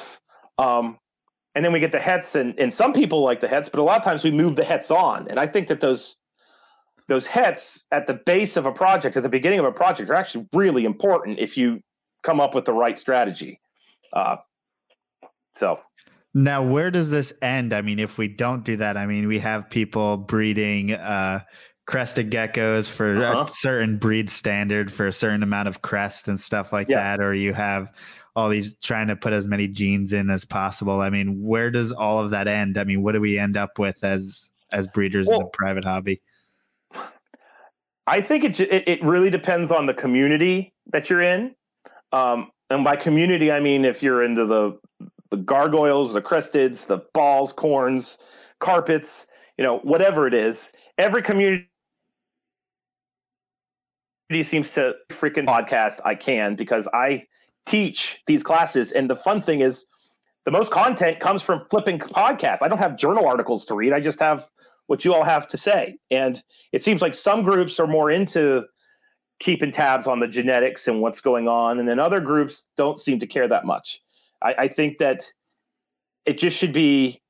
And then we get the hets, and some people like the hets, but a lot of times we move the hets on. And I think that those hets at the base of a project, at the beginning of a project, are actually really important if you come up with the right strategy. So now, where does this end? I mean, if we don't do that, I mean, we have people breeding crested geckos for a certain breed standard for a certain amount of crest and stuff like that, or you have all these trying to put as many genes in as possible. I mean, where does all of that end? I mean, what do we end up with as breeders in the private hobby? I think it really depends on the community that you're in. And by community, I mean, if you're into the gargoyles, the cresteds, the balls, corns, carpets, whatever it is, every community seems to freaking podcast I can, because I teach these classes. And the fun thing is the most content comes from flipping podcasts. I don't have journal articles to read. I just have what you all have to say. And it seems like some groups are more into keeping tabs on the genetics and what's going on, and then other groups don't seem to care that much. I think that it just should be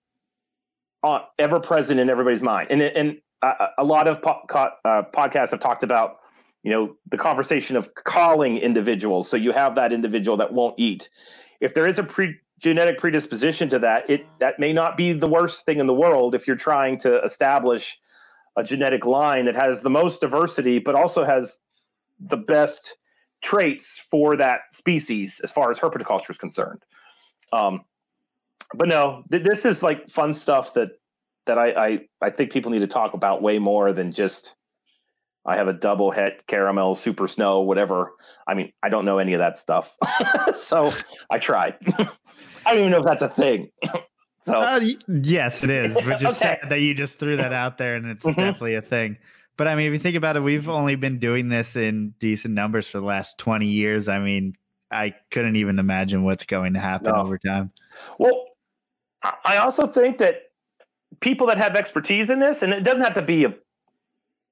ever present in everybody's mind. And a lot of podcasts have talked about, the conversation of calling individuals. So you have that individual that won't eat. If there is a genetic predisposition to that, that may not be the worst thing in the world if you're trying to establish a genetic line that has the most diversity, but also has the best traits for that species as far as herpetoculture is concerned. But no, this is like fun stuff that I think people need to talk about way more than just, I have a double het caramel super snow, whatever. I mean, I don't know any of that stuff. So I tried. I don't even know if that's a thing. So yes, it is. Which is sad that you just threw that out there, and it's definitely a thing. But I mean, if you think about it, we've only been doing this in decent numbers for the last 20 years. I mean, I couldn't even imagine what's going to happen over time. Well, I also think that people that have expertise in this, and it doesn't have to be a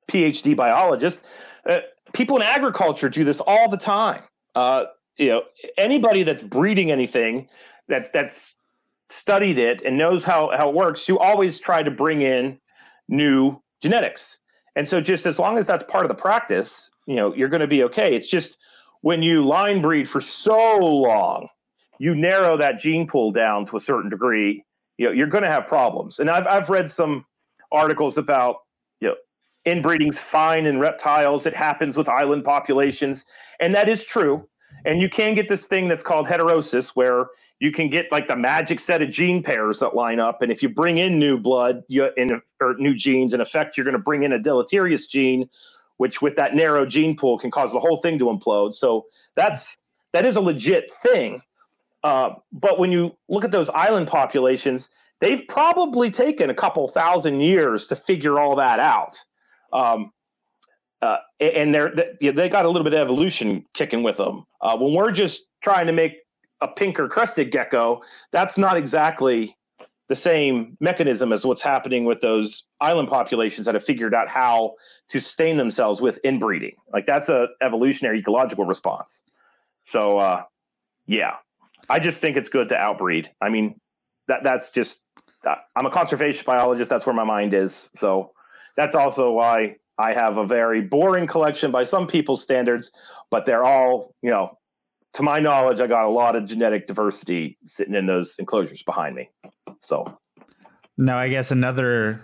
PhD biologist. People in agriculture do this all the time. You know, anybody that's breeding anything that's studied it and knows how it works, you always try to bring in new genetics. And so just as long as that's part of the practice, you know, you're going to be okay. It's just when you line breed for so long, you narrow that gene pool down to a certain degree, you know, you're going to have problems. And I've read some articles about, you know, inbreeding's fine in reptiles. It happens with island populations. And that is true. And you can get this thing that's called heterosis, where you can get like the magic set of gene pairs that line up. And if you bring in new blood or new genes, in effect, you're going to bring in a deleterious gene, which with that narrow gene pool can cause the whole thing to implode. So that is a legit thing. But when you look at those island populations, they've probably taken a couple thousand years to figure all that out. And they got a little bit of evolution kicking with them. When we're just trying to make a pinker crested gecko, that's not exactly the same mechanism as what's happening with those island populations that have figured out how to sustain themselves with inbreeding. Like that's a evolutionary ecological response. So yeah, I just think it's good to outbreed. I mean, that's just, I'm a conservation biologist. That's where my mind is. So that's also why I have a very boring collection by some people's standards, but they're all, you know, to my knowledge, I got a lot of genetic diversity sitting in those enclosures behind me. So now I guess another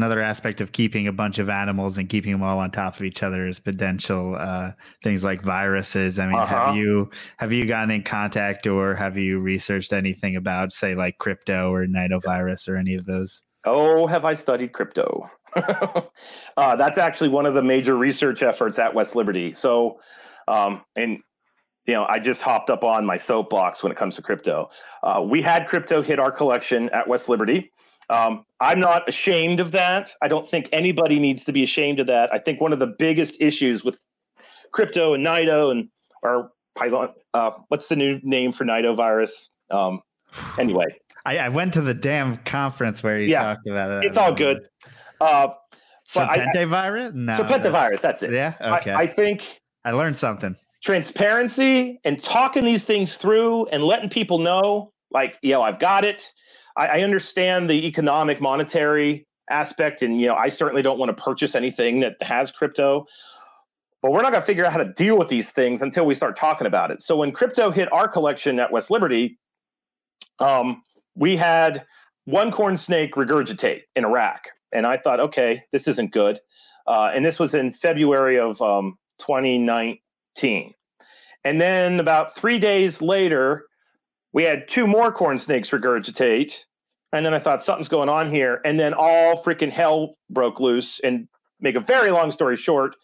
aspect of keeping a bunch of animals and keeping them all on top of each other is potential things like viruses. I mean, have you gotten in contact or have you researched anything about, say, like crypto or nidovirus or any of those? Oh, have I studied crypto? That's actually one of the major research efforts at West Liberty. So, and you know, I just hopped up on my soapbox when it comes to crypto. We had crypto hit our collection at West Liberty. I'm not ashamed of that. I don't think anybody needs to be ashamed of that. I think one of the biggest issues with crypto and Nido and or Python, what's the new name for Nidovirus? Anyway, I went to the damn conference where you talked about it. It's all good. Serpentivirus? No. Serpentivirus, that's it. Yeah. Okay. I think I learned something. Transparency and talking these things through and letting people know, like, you know, I've got it. I understand the economic monetary aspect, and you know, I certainly don't want to purchase anything that has crypto. But we're not going to figure out how to deal with these things until we start talking about it. So when crypto hit our collection at West Liberty, we had one corn snake regurgitate in a rack. And I thought, okay, this isn't good. And this was in February of 2019. And then about 3 days later, we had two more corn snakes regurgitate. And then I thought something's going on here. And then all freaking hell broke loose. And make a very long story short,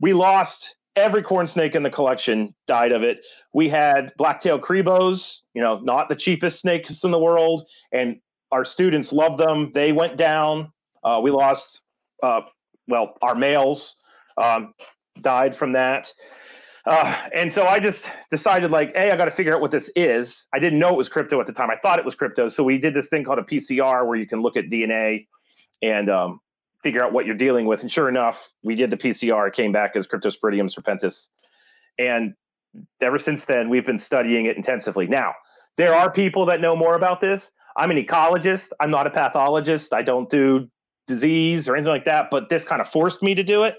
we lost every corn snake in the collection, died of it. We had black-tailed crebos, you know, not the cheapest snakes in the world. And our students loved them. They went down. We lost, well, our males died from that. And so I just decided, like, hey, I got to figure out what this is. I didn't know it was crypto at the time. I thought it was crypto. So we did this thing called a PCR where you can look at DNA and figure out what you're dealing with. And sure enough, we did the PCR. It came back as Cryptosporidium serpentis. And ever since then, we've been studying it intensively. Now, there are people that know more about this. I'm an ecologist. I'm not a pathologist. I don't do disease or anything like that, but this kind of forced me to do it.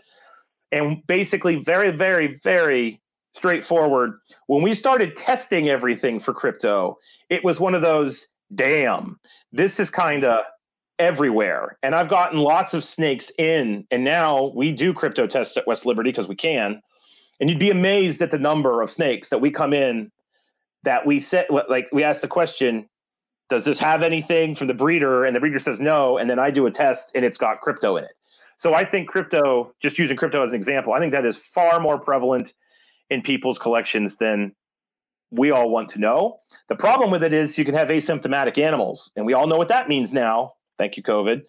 And basically very, very, very straightforward. When we started testing everything for crypto, it was one of those, damn, this is kind of everywhere. And I've gotten lots of snakes in, and now we do crypto tests at West Liberty because we can. And you'd be amazed at the number of snakes that we come in that we set, like we asked the question, does this have anything from the breeder? And the breeder says no. And then I do a test and it's got crypto in it. So I think crypto, just using crypto as an example, I think that is far more prevalent in people's collections than we all want to know. The problem with it is you can have asymptomatic animals, and we all know what that means now. Thank you, COVID.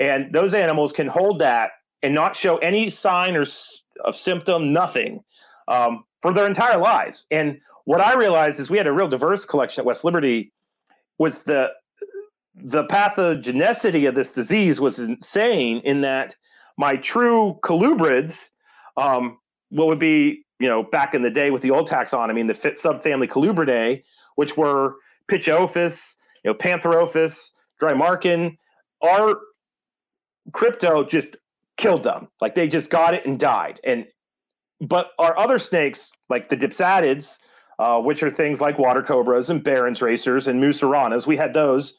And those animals can hold that and not show any sign or of symptom, nothing, for their entire lives. And what I realized is we had a real diverse collection at West Liberty. Was the pathogenicity of this disease was insane in that My true colubrids, what would be, you know, back in the day with the old taxonomy in the subfamily Colubridae, which were Pitchophis, you know, Pantherophis, Drymarkin, our crypto just killed them. Like they just got it and died. And but our other snakes, like the Dipsatids, which are things like water cobras and Barron's racers and moose piranhas, we had those,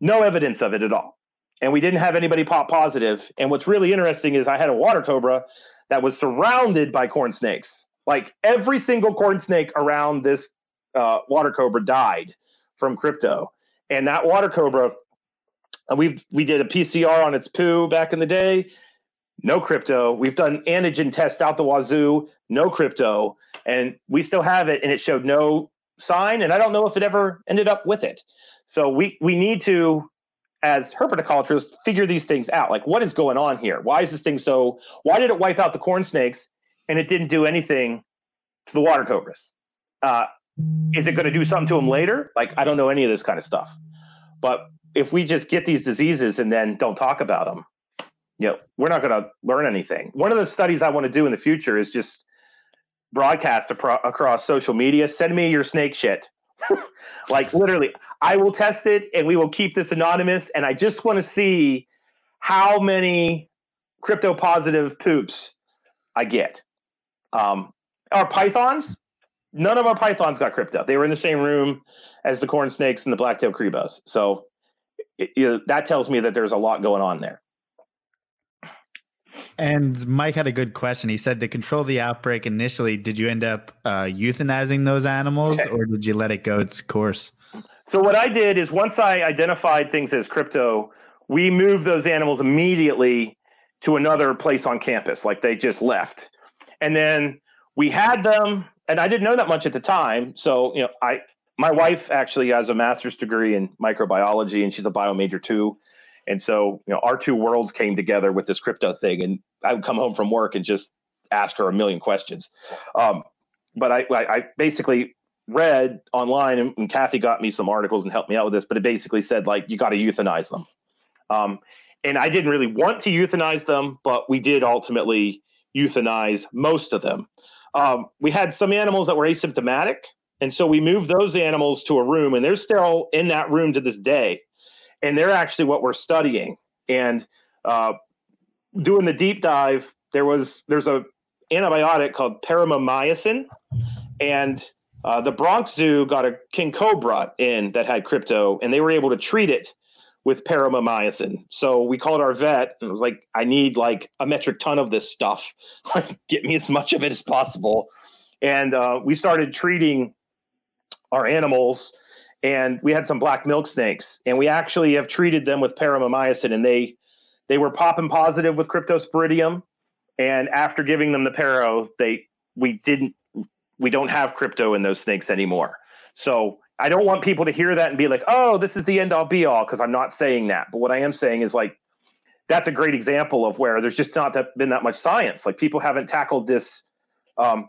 no evidence of it at all. And we didn't have anybody pop positive. And what's really interesting is I had a water cobra that was surrounded by corn snakes. Like every single corn snake around this water cobra died from crypto. And that water cobra, we did a PCR on its poo back in the day. No crypto. We've done antigen tests out the wazoo. No crypto. And we still have it, and it showed no sign. And I don't know if it ever ended up with it. So we need to, as herpetoculturists, figure these things out. Like, what is going on here? Why is this thing so? Why did it wipe out the corn snakes, and it didn't do anything to the water cobras? Is it going to do something to them later? Like, I don't know any of this kind of stuff. But if we just get these diseases and then don't talk about them, you know, we're not going to learn anything. One of the studies I want to do in the future is just broadcast across social media. Send me your snake shit. Like, literally, I will test it, and we will keep this anonymous. And I just want to see how many crypto positive poops I get. Our pythons, none of our pythons got crypto. They were in the same room as the corn snakes and the black-tailed crebos. So that tells me that there's a lot going on there. And Mike had a good question. He said, to control the outbreak initially, did you end up euthanizing those animals, or did you let it go its course? So what I did is once I identified things as crypto, we moved those animals immediately to another place on campus. Like they just left. And then we had them, and I didn't know that much at the time. So, you know, my wife actually has a master's degree in microbiology, and she's a bio major too. And so, you know, our two worlds came together with this crypto thing, and I would come home from work and just ask her a million questions. But I basically read online, and Kathy got me some articles and helped me out with this, but it basically said, like, you got to euthanize them. And I didn't really want to euthanize them, but we did ultimately euthanize most of them. We had some animals that were asymptomatic, and so we moved those animals to a room, and they're still in that room to this day. And they're actually what we're studying. And doing the deep dive, there's a antibiotic called paromomycin, and the Bronx Zoo got a king cobra in that had crypto, and they were able to treat it with paromomycin. So we called our vet, and it was like, I need like a metric ton of this stuff. Get me as much of it as possible. And we started treating our animals. And we had some black milk snakes, and we actually have treated them with paromomycin, and they were popping positive with Cryptosporidium. And after giving them the paro, we don't have crypto in those snakes anymore. So I don't want people to hear that and be like, oh, this is the end all be all, because I'm not saying that. But what I am saying is, like, that's a great example of where there's just not been that much science. Like, people haven't tackled this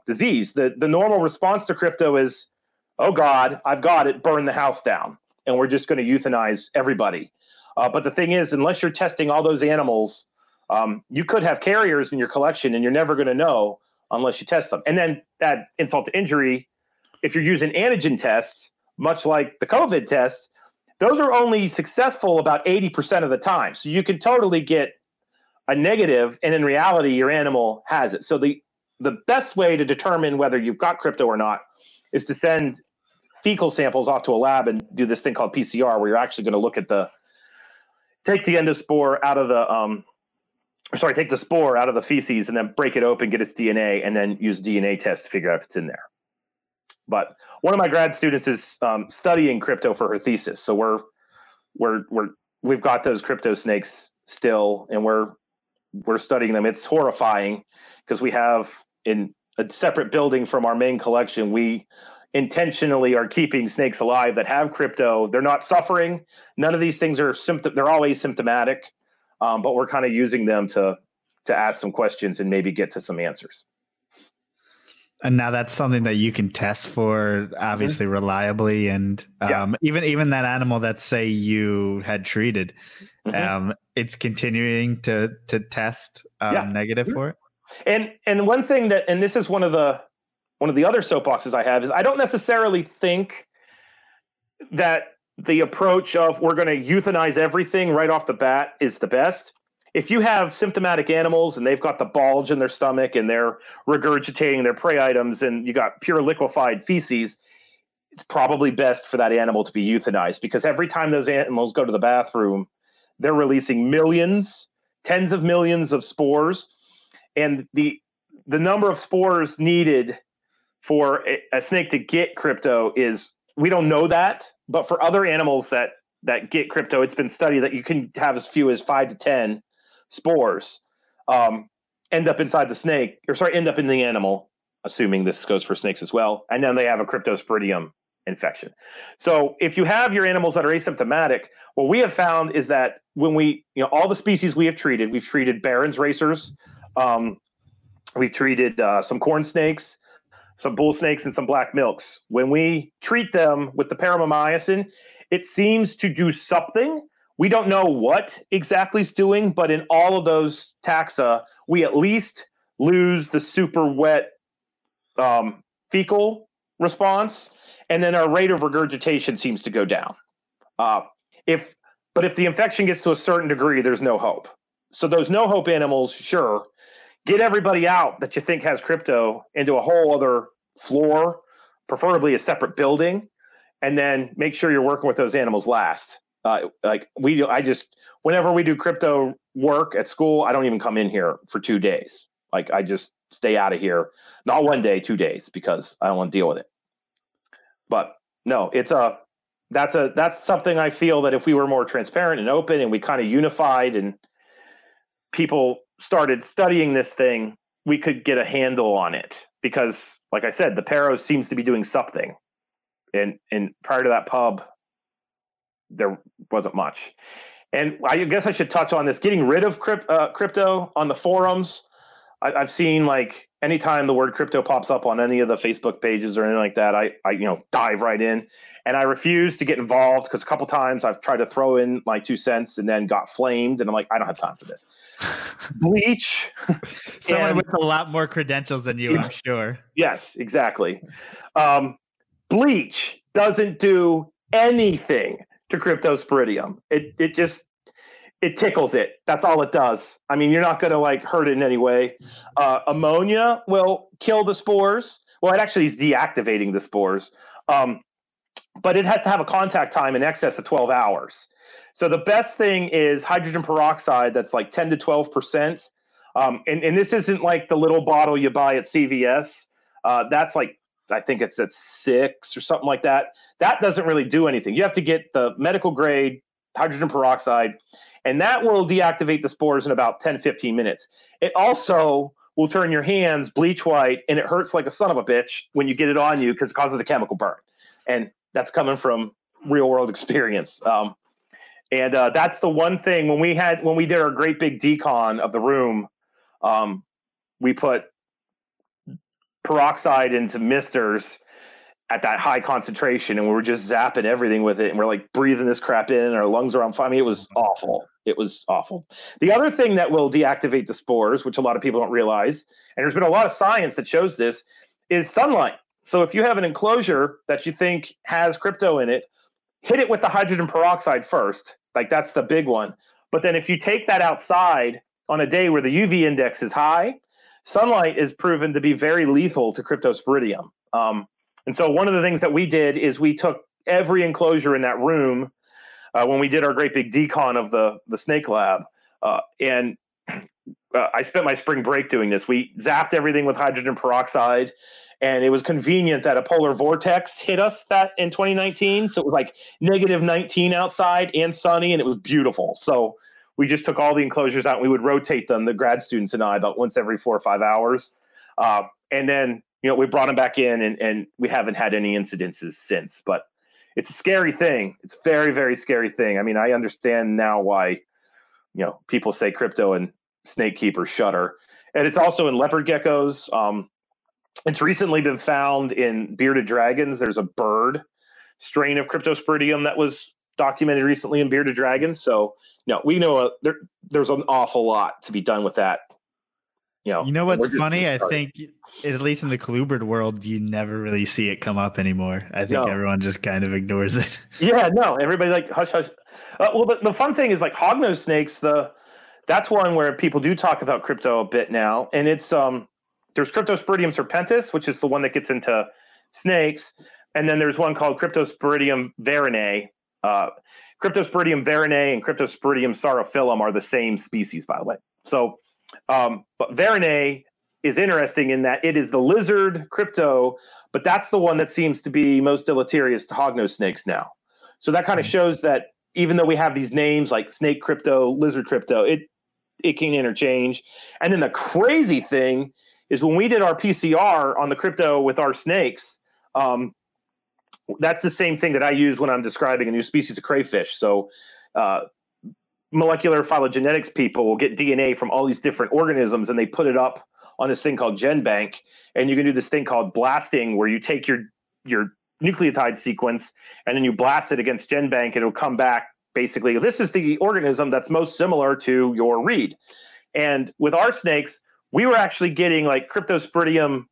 disease. The normal response to crypto is, oh God, I've got it, burn the house down. And we're just going to euthanize everybody. But the thing is, unless you're testing all those animals, you could have carriers in your collection, and you're never going to know unless you test them. And then that insult to injury, if you're using antigen tests, much like the COVID tests, those are only successful about 80% of the time. So you can totally get a negative, and in reality, your animal has it. So the best way to determine whether you've got crypto or not is to send fecal samples off to a lab and do this thing called PCR, where you're actually going to look at take the spore out of the feces, and then break it open, get its DNA, and then use DNA test to figure out if it's in there. But one of my grad students is studying crypto for her thesis, so we've got those crypto snakes still, and we're studying them. It's horrifying, because we have in a separate building from our main collection, we intentionally are keeping snakes alive that have crypto. They're not suffering. None of these things are they're all asymptomatic, but we're kind of using them to ask some questions and maybe get to some answers. And now that's something that you can test for, obviously, reliably. And even that animal that, say, you had treated, it's continuing to test negative for it. And one thing that, and this is one of the other soapboxes I have, is I don't necessarily think that the approach of we're going to euthanize everything right off the bat is the best. If you have symptomatic animals and they've got the bulge in their stomach and they're regurgitating their prey items and you got pure liquefied feces, it's probably best for that animal to be euthanized, because every time those animals go to the bathroom, they're releasing millions, tens of millions of spores. And the number of spores needed for a snake to get crypto is, we don't know that, but for other animals that get crypto, it's been studied that you can have as few as 5 to 10 spores end up in the animal, assuming this goes for snakes as well, and then they have a Cryptosporidium infection. So if you have your animals that are asymptomatic, what we have found is that when we, all the species we have treated, we've treated Barron's racers, we've treated some corn snakes, some bull snakes, and some black milks. When we treat them with the paromomycin, it seems to do something. We don't know what exactly it's doing, but in all of those taxa, we at least lose the super wet fecal response, and then our rate of regurgitation seems to go down. But if the infection gets to a certain degree, there's no hope. So those no hope animals, sure, get everybody out that you think has crypto into a whole other floor, preferably a separate building, and then make sure you're working with those animals last. Whenever we do crypto work at school, I don't even come in here for 2 days. I just stay out of here. Not 1 day, 2 days, because I don't want to deal with it. But no, that's something I feel that if we were more transparent and open and we kind of unified and people started studying this thing, we could get a handle on it. Because like I said, the paro seems to be doing something. And prior to that pub, there wasn't much. And I guess I should touch on this, getting rid of crypto on the forums. I've seen, anytime the word crypto pops up on any of the Facebook pages or anything like that, I dive right in. And I refuse to get involved because a couple times I've tried to throw in my 2 cents and then got flamed. And I'm like, I don't have time for this. Bleach. Someone with a lot more credentials than you, I'm sure. Yes, exactly. Bleach doesn't do anything to Cryptosporidium. It tickles it. That's all it does. I mean, you're not going to hurt it in any way. Ammonia will kill the spores. Well, it actually is deactivating the spores. But it has to have a contact time in excess of 12 hours. So the best thing is hydrogen peroxide. That's 10 to 12%. And this isn't the little bottle you buy at CVS. That's I think it's at 6 or something like that. That doesn't really do anything. You have to get the medical grade hydrogen peroxide, and that will deactivate the spores in about 10, 15 minutes. It also will turn your hands bleach white, and it hurts like a son of a bitch when you get it on you because it causes a chemical burn. And that's coming from real world experience. That's the one thing when we did our great big decon of the room, we put peroxide into misters at that high concentration, and we were just zapping everything with it, and we're breathing this crap in, and our lungs are on fire. I mean, it was awful. The other thing that will deactivate the spores, which a lot of people don't realize, and there's been a lot of science that shows this, is sunlight. So if you have an enclosure that you think has crypto in it, hit it with the hydrogen peroxide first. That's the big one. But then if you take that outside on a day where the UV index is high, sunlight is proven to be very lethal to Cryptosporidium. And so one of the things that we did is we took every enclosure in that room when we did our great big decon of the snake lab. I spent my spring break doing this. We zapped everything with hydrogen peroxide, and it was convenient that a polar vortex hit us that in 2019. So it was negative 19 outside and sunny, and it was beautiful. So we just took all the enclosures out, and we would rotate them, the grad students and I, about once every 4 or 5 hours. And then, we brought them back in, and we haven't had any incidences since. But it's a scary thing. It's a very, very scary thing. I mean, I understand now why, people say crypto and snake keepers shudder. And it's also in leopard geckos. It's recently been found in bearded dragons. There's a bird strain of Cryptosporidium that was documented recently in bearded dragons. So, no, we know there's an awful lot to be done with that. You know what's funny? I think, at least in the colubrid world, you never really see it come up anymore. I think everyone just kind of ignores it. Yeah, no, everybody's like, hush, hush. Well, the fun thing is, like, hognose snakes, that's one where people do talk about crypto a bit now. And it's there's Cryptosporidium serpentis, which is the one that gets into snakes. And then there's one called Cryptosporidium varanae. Cryptosporidium varanae and Cryptosporidium saurophilum are the same species, by the way. So... but varanae is interesting in that it is the lizard crypto, but that's the one that seems to be most deleterious to hognose snakes now. So that kind of shows that even though we have these names like snake crypto, lizard crypto, it can interchange. And then the crazy thing is when we did our PCR on the crypto with our snakes, that's the same thing that I use when I'm describing a new species of crayfish. So, molecular phylogenetics people will get DNA from all these different organisms and they put it up on this thing called GenBank. And you can do this thing called blasting where you take your nucleotide sequence and then you blast it against GenBank and it'll come back basically, this is the organism that's most similar to your read. And with our snakes, we were actually getting like Cryptosporidium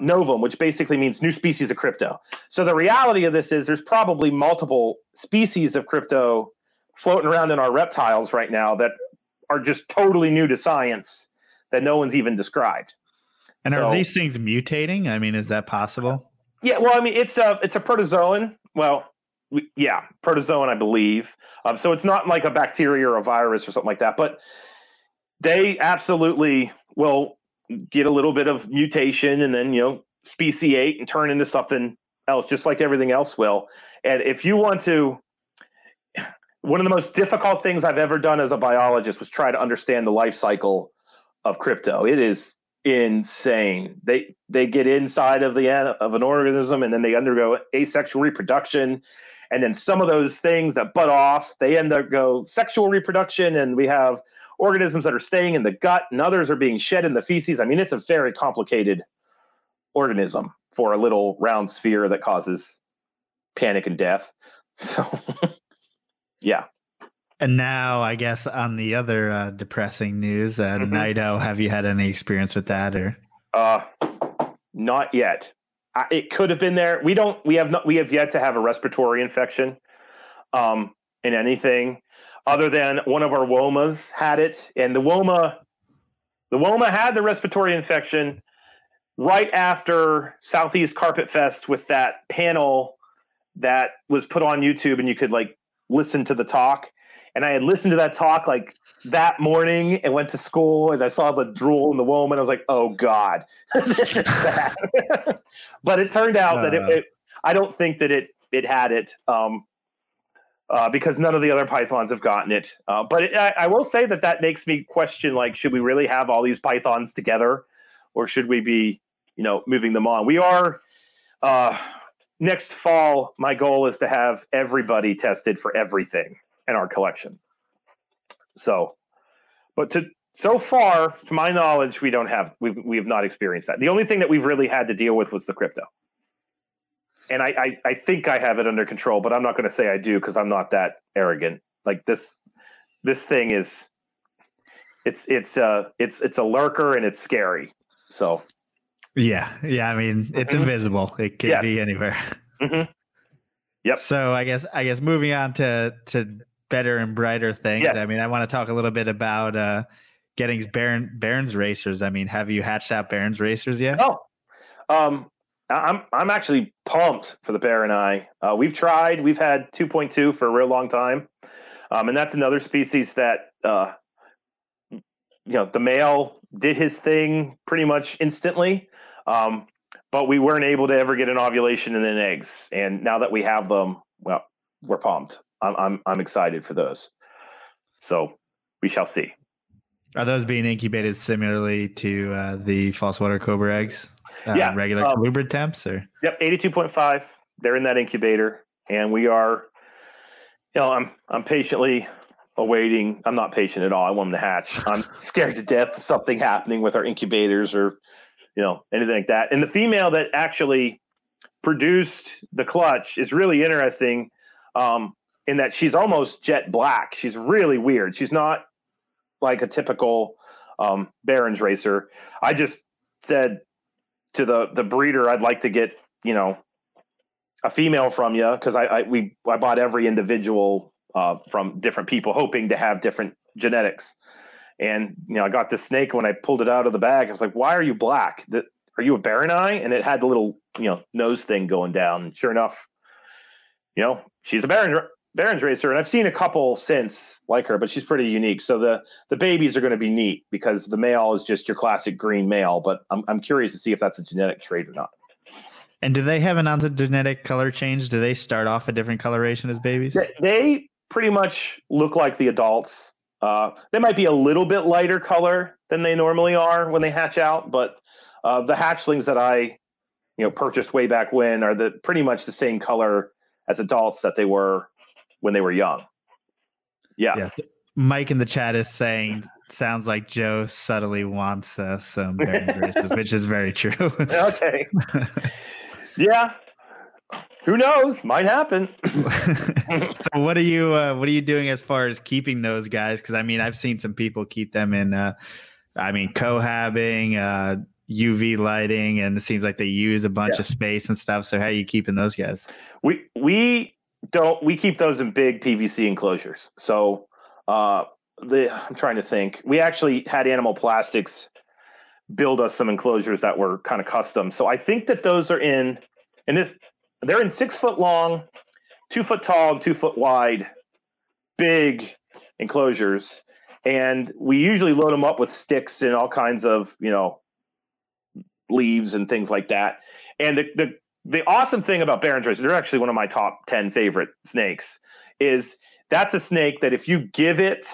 novum, which basically means new species of crypto. So the reality of this is there's probably multiple species of crypto floating around in our reptiles right now that are just totally new to science that no one's even described. And are these things mutating? I mean, is that possible? Yeah, well, I mean, it's a protozoan. Well, protozoan, I believe. So it's not like a bacteria or a virus or something like that, but they absolutely will get a little bit of mutation and then, speciate and turn into something else, just like everything else will. And if you want to, one of the most difficult things I've ever done as a biologist was try to understand the life cycle of crypto. It is insane. They get inside of an organism and then they undergo asexual reproduction. And then some of those things that bud off, they undergo sexual reproduction. And we have organisms that are staying in the gut and others are being shed in the feces. I mean, it's a very complicated organism for a little round sphere that causes panic and death. So... Yeah. And now, I guess, on the other depressing news, Nido, have you had any experience with that? Or not yet. It could have been there. We have yet to have a respiratory infection in anything other than one of our womas had it. And the woma had the respiratory infection right after Southeast Carpet Fest with that panel that was put on YouTube and you could listen to the talk, and I had listened to that talk that morning and went to school and I saw the drool in the womb and I was like, oh God, this is bad. But it turned out that I don't think that it had it because none of the other pythons have gotten it. But I will say that makes me question, should we really have all these pythons together or should we be, moving them on? We are, next fall, my goal is to have everybody tested for everything in our collection. So, so far, to my knowledge, we have not experienced that. The only thing that we've really had to deal with was the crypto. And I think I have it under control, but I'm not going to say I do because I'm not that arrogant. This thing is, it's a lurker and it's scary. So. Yeah. I mean, it's invisible. It can be anywhere. Mm-hmm. Yep. So I guess moving on to better and brighter things. Yes. I mean, I want to talk a little bit about Getting's Barron's racers. I mean, have you hatched out Barron's racers yet? No. I'm actually pumped for the Barronii. We've had 2.2 for a real long time. And that's another species that the male did his thing pretty much instantly. But we weren't able to ever get an ovulation and then eggs. And now that we have them, well, we're pumped. I'm excited for those. So we shall see. Are those being incubated similarly to the false water cobra eggs? Regular colubrid temps? Or? Yep, 82.5. They're in that incubator. And we are, I'm patiently awaiting. I'm not patient at all. I want them to hatch. I'm scared to death of something happening with our incubators or you know, anything like that. And the female that actually produced the clutch is really interesting in that she's almost jet black. She's really weird. She's not like a typical Barron's racer. I just said to the breeder, I'd like to get, you know, a female from you, because I bought every individual from different people, hoping to have different genetics. And, you know, I got this snake. When I pulled it out of the bag, I was like, why are you black? Are you a Varanae? And it had the little, you know, nose thing going down. And sure enough, you know, she's a Barron's racer. And I've seen a couple since like her, but she's pretty unique. So the babies are going to be neat, because the male is just your classic green male. But I'm curious to see if that's a genetic trait or not. And do they have another genetic color change? Do they start off a different coloration as babies? They pretty much look like the adults. They might be a little bit lighter color than they normally are when they hatch out, but the hatchlings that I, you know, purchased way back when are the pretty much the same color as adults that they were when they were young. Yeah. Mike in the chat is saying, sounds like Joe subtly wants some Barron's races, which is very true. Okay. Yeah. Who knows? Might happen. So what are you doing as far as keeping those guys? Because I mean, I've seen some people keep them in, I mean, cohabbing, UV lighting, and it seems like they use a bunch of space and stuff. So how are you keeping those guys? We keep those in big PVC enclosures. So I'm trying to think. We actually had Animal Plastics build us some enclosures that were kind of custom. So I think that those are in, and this, they're in 6 foot long, 2 foot tall, and 2 foot wide, big enclosures. And we usually load them up with sticks and all kinds of, you know, leaves and things like that. And the awesome thing about Barron's races, they're actually one of my top 10 favorite snakes, is that's a snake that if you give it,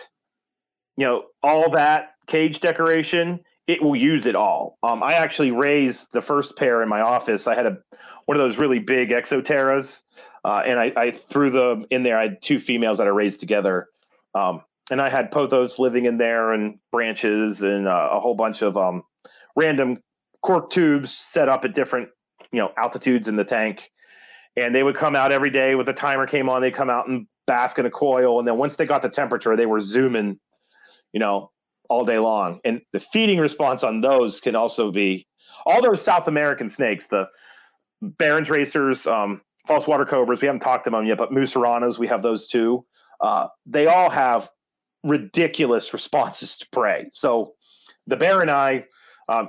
you know, all that cage decoration, it will use it all. I actually raised the first pair in my office. I had one of those really big exoterras, and I threw them in there. I had two females that I raised together, and I had pothos living in there and branches and a whole bunch of random cork tubes set up at different, you know, altitudes in the tank. And they would come out every day with the timer came on. They'd come out and bask in a coil. And then once they got the temperature, they were zooming, you know, all day long. And the feeding response on those can also be all those South American snakes, the Barron's racers, false water cobras. We haven't talked about them yet, but musaranas, we have those too. They all have ridiculous responses to prey. So the Varanae,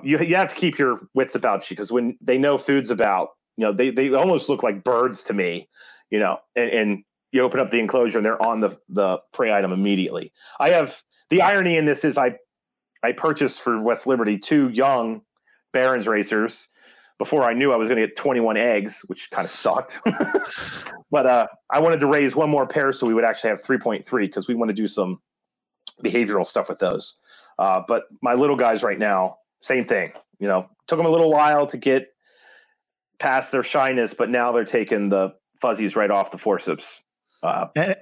you have to keep your wits about you, because when they know food's about, you know, they almost look like birds to me, you know, and you open up the enclosure and they're on the prey item immediately. I have the irony in this is I purchased for West Liberty two young Barron's racers before I knew I was going to get 21 eggs, which kind of sucked. But I wanted to raise one more pair so we would actually have 3.3, because we want to do some behavioral stuff with those. But my little guys right now, same thing, you know, took them a little while to get past their shyness, but now they're taking the fuzzies right off the forceps.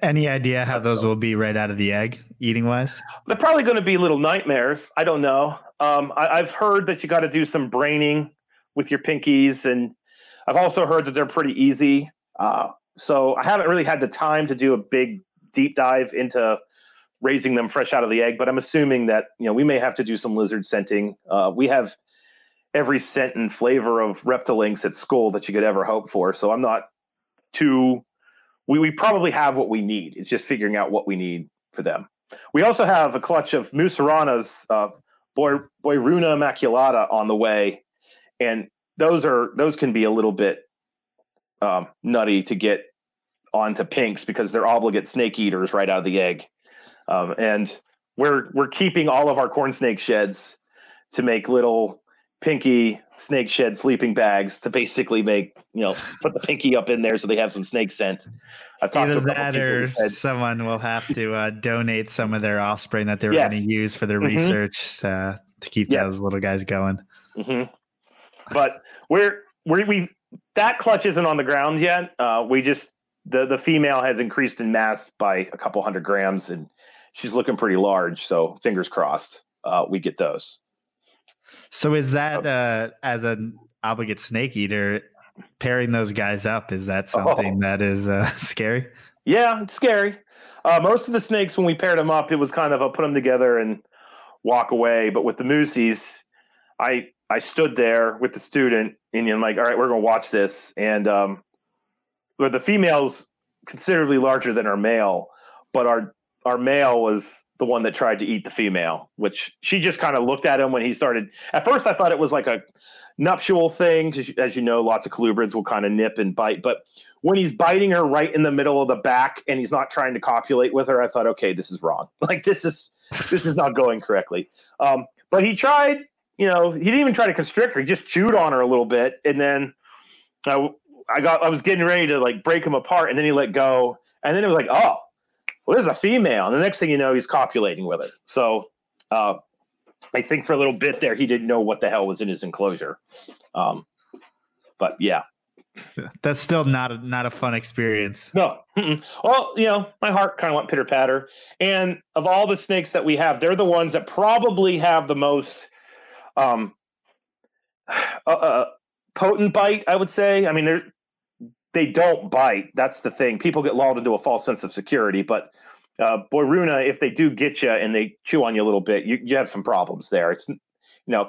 Any idea how those will be right out of the egg, eating wise? They're probably going to be little nightmares. I don't know. I've heard that you got to do some braining with your pinkies, and I've also heard that they're pretty easy. So I haven't really had the time to do a big deep dive into raising them fresh out of the egg, but I'm assuming that, you know, we may have to do some lizard scenting. We have every scent and flavor of Reptilinx at school that you could ever hope for. So I'm not too. We probably have what we need. It's just figuring out what we need for them. We also have a clutch of musaranas, Boiruna immaculata on the way, and those can be a little bit nutty to get onto pinks, because they're obligate snake eaters right out of the egg. And we're keeping all of our corn snake sheds to make little pinky snake shed sleeping bags to basically make, you know, put the pinky up in there so they have some snake scent. Either that or someone will have to donate some of their offspring that they're going to use for their research to keep those little guys going. But we that clutch isn't on the ground yet. We just the female has increased in mass by a couple 100 grams, and she's looking pretty large. So fingers crossed, we get those. So is that as an obligate snake eater, pairing those guys up, is that something that is scary? Yeah, it's scary. Most of the snakes, when we paired them up, it was kind of a put them together and walk away. But with the moosies, I stood there with the student and I'm like, all right, we're going to watch this. And the female's considerably larger than our male, but our male was the one that tried to eat the female, which she just kind of looked at him when he started. At first, I thought it was like a nuptial thing. As you know, lots of colubrids will kind of nip and bite. But when he's biting her right in the middle of the back and he's not trying to copulate with her, I thought, okay, this is wrong. Like, this is not going correctly. But he tried, he didn't even try to constrict her. He just chewed on her a little bit. And then I was getting ready to like break him apart, and then he let go. And then it was like, oh, well, this is a female. And the next thing you know, he's copulating with her. So I think for a little bit there, he didn't know what the hell was in his enclosure. But yeah. That's still not a fun experience. No. Mm-mm. Well, my heart kind of went pitter patter. And of all the snakes that we have, they're the ones that probably have the most potent bite, I would say. I mean, they don't bite. That's the thing. People get lulled into a false sense of security. But Boiruna, if they do get you and they chew on you a little bit, you have some problems there. It's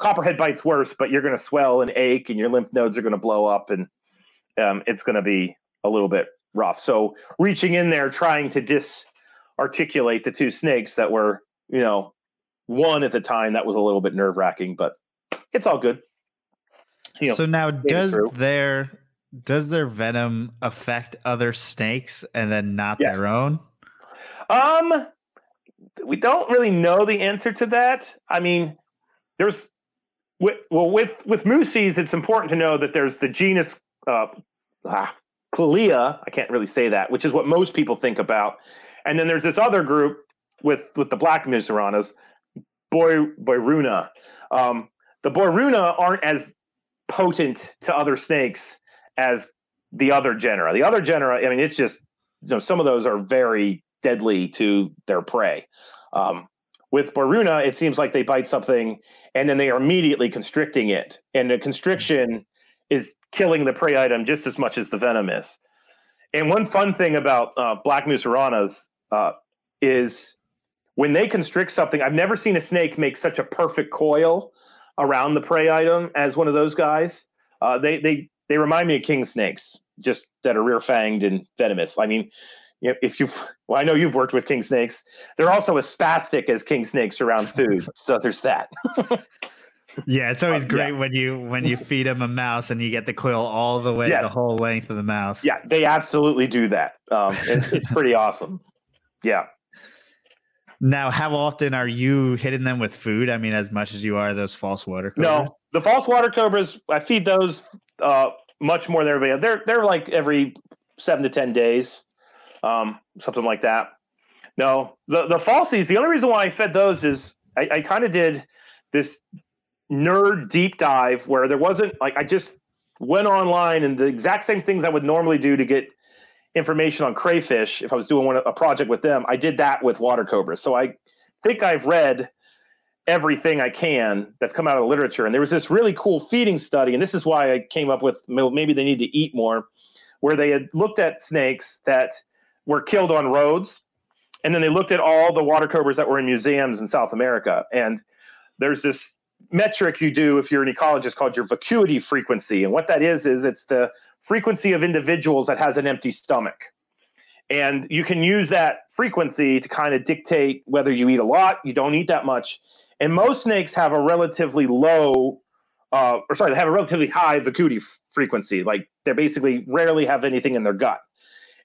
copperhead bite's worse, but you're going to swell and ache, and your lymph nodes are going to blow up, and it's going to be a little bit rough. So reaching in there, trying to disarticulate the two snakes that were, one at the time, that was a little bit nerve wracking, but it's all good. So now, does their venom affect other snakes and then not their own? We don't really know the answer to that. I mean, with moosies, it's important to know that there's the genus Clelia. I can't really say that, which is what most people think about. And then there's this other group with the black musaranas, Boiruna. The Boiruna aren't as potent to other snakes as the other genera. The other genera, I mean, it's just, some of those are very deadly to their prey. With Boiruna, it seems like they bite something and then they are immediately constricting it. And the constriction is killing the prey item just as much as the venom is. And one fun thing about black musaranas is when they constrict something, I've never seen a snake make such a perfect coil around the prey item as one of those guys. They remind me of king snakes, just that are rear fanged and venomous. I mean, I know you've worked with king snakes. They're also as spastic as king snakes around food. So there's that. Yeah, it's always great when you feed them a mouse and you get the coil all the way the whole length of the mouse. Yeah, they absolutely do that. It's pretty awesome. Yeah. Now, how often are you hitting them with food? I mean, as much as you are those false water cobras? No, the false water cobras, I feed those much more than everybody else. They're like every 7 to 10 days, something like that. No, the falsies, the only reason why I fed those is I kind of did this nerd deep dive where there wasn't, like, I just went online and the exact same things I would normally do to get information on crayfish, if I was doing a project with them, I did that with water cobras. So I think I've read everything I can that's come out of the literature. And there was this really cool feeding study, and this is why I came up with, maybe they need to eat more, where they had looked at snakes that were killed on roads, and then they looked at all the water cobras that were in museums in South America. And there's this metric you do if you're an ecologist called your vacuity frequency, and what that is it's the frequency of individuals that has an empty stomach. And you can use that frequency to kind of dictate whether you eat a lot, you don't eat that much. And most snakes have a relatively they have a relatively high vacuity frequency. Like, they basically rarely have anything in their gut.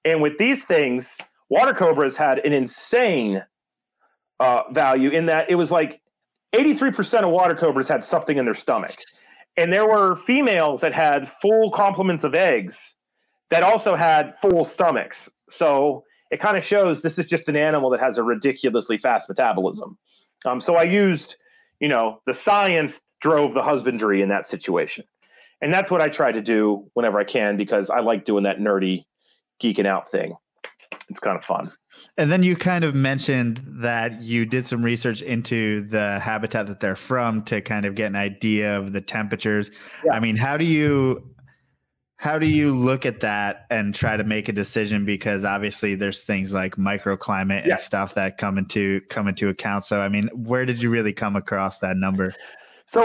And with these things, water cobras had an insane value in that it was like 83% of water cobras had something in their stomach. And there were females that had full complements of eggs that also had full stomachs. So it kind of shows this is just an animal that has a ridiculously fast metabolism. So I used, the science drove the husbandry in that situation. And that's what I try to do whenever I can, because I like doing that nerdy geeking out thing. it's kind of fun. And then you kind of mentioned that you did some research into the habitat that they're from to kind of get an idea of the temperatures. Yeah. I mean, how do you look at that and try to make a decision? Because obviously there's things like microclimate and stuff that come into account. So, I mean, where did you really come across that number? So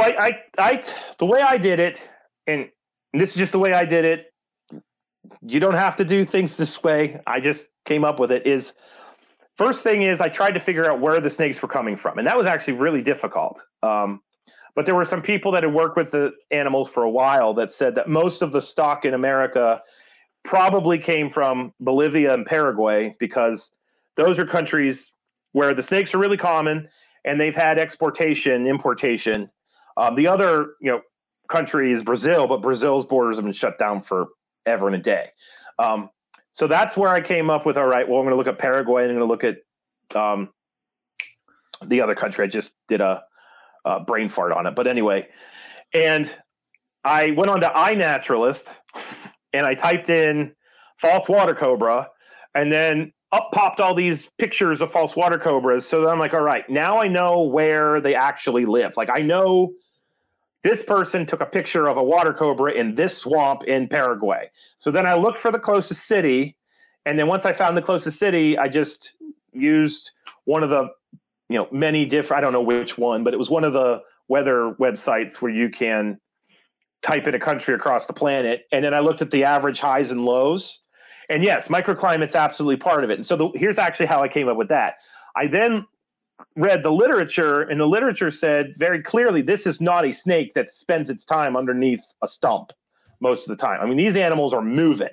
the way I did it, and this is just the way I did it, you don't have to do things this way. I just came up with it. Is first thing is I tried to figure out where the snakes were coming from. And that was actually really difficult. But there were some people that had worked with the animals for a while that said that most of the stock in America probably came from Bolivia and Paraguay, because those are countries where the snakes are really common and they've had exportation, importation. The other, country is Brazil, but Brazil's borders have been shut down forever and a day. So that's where I came up with, all right, well, I'm going to look at Paraguay and I'm going to look at the other country. I just did a brain fart on it. But anyway, and I went on to iNaturalist and I typed in false water cobra, and then up popped all these pictures of false water cobras. So then I'm like, all right, now I know where they actually live. Like, I know this person took a picture of a water cobra in this swamp in Paraguay. So then I looked for the closest city. And then once I found the closest city, I just used one of the, many different, I don't know which one, but it was one of the weather websites where you can type in a country across the planet. And then I looked at the average highs and lows. And yes, microclimate's absolutely part of it. And so here's actually how I came up with that. I then read the literature, and the literature said very clearly, this is not a snake that spends its time underneath a stump most of the time. I mean, these animals are moving.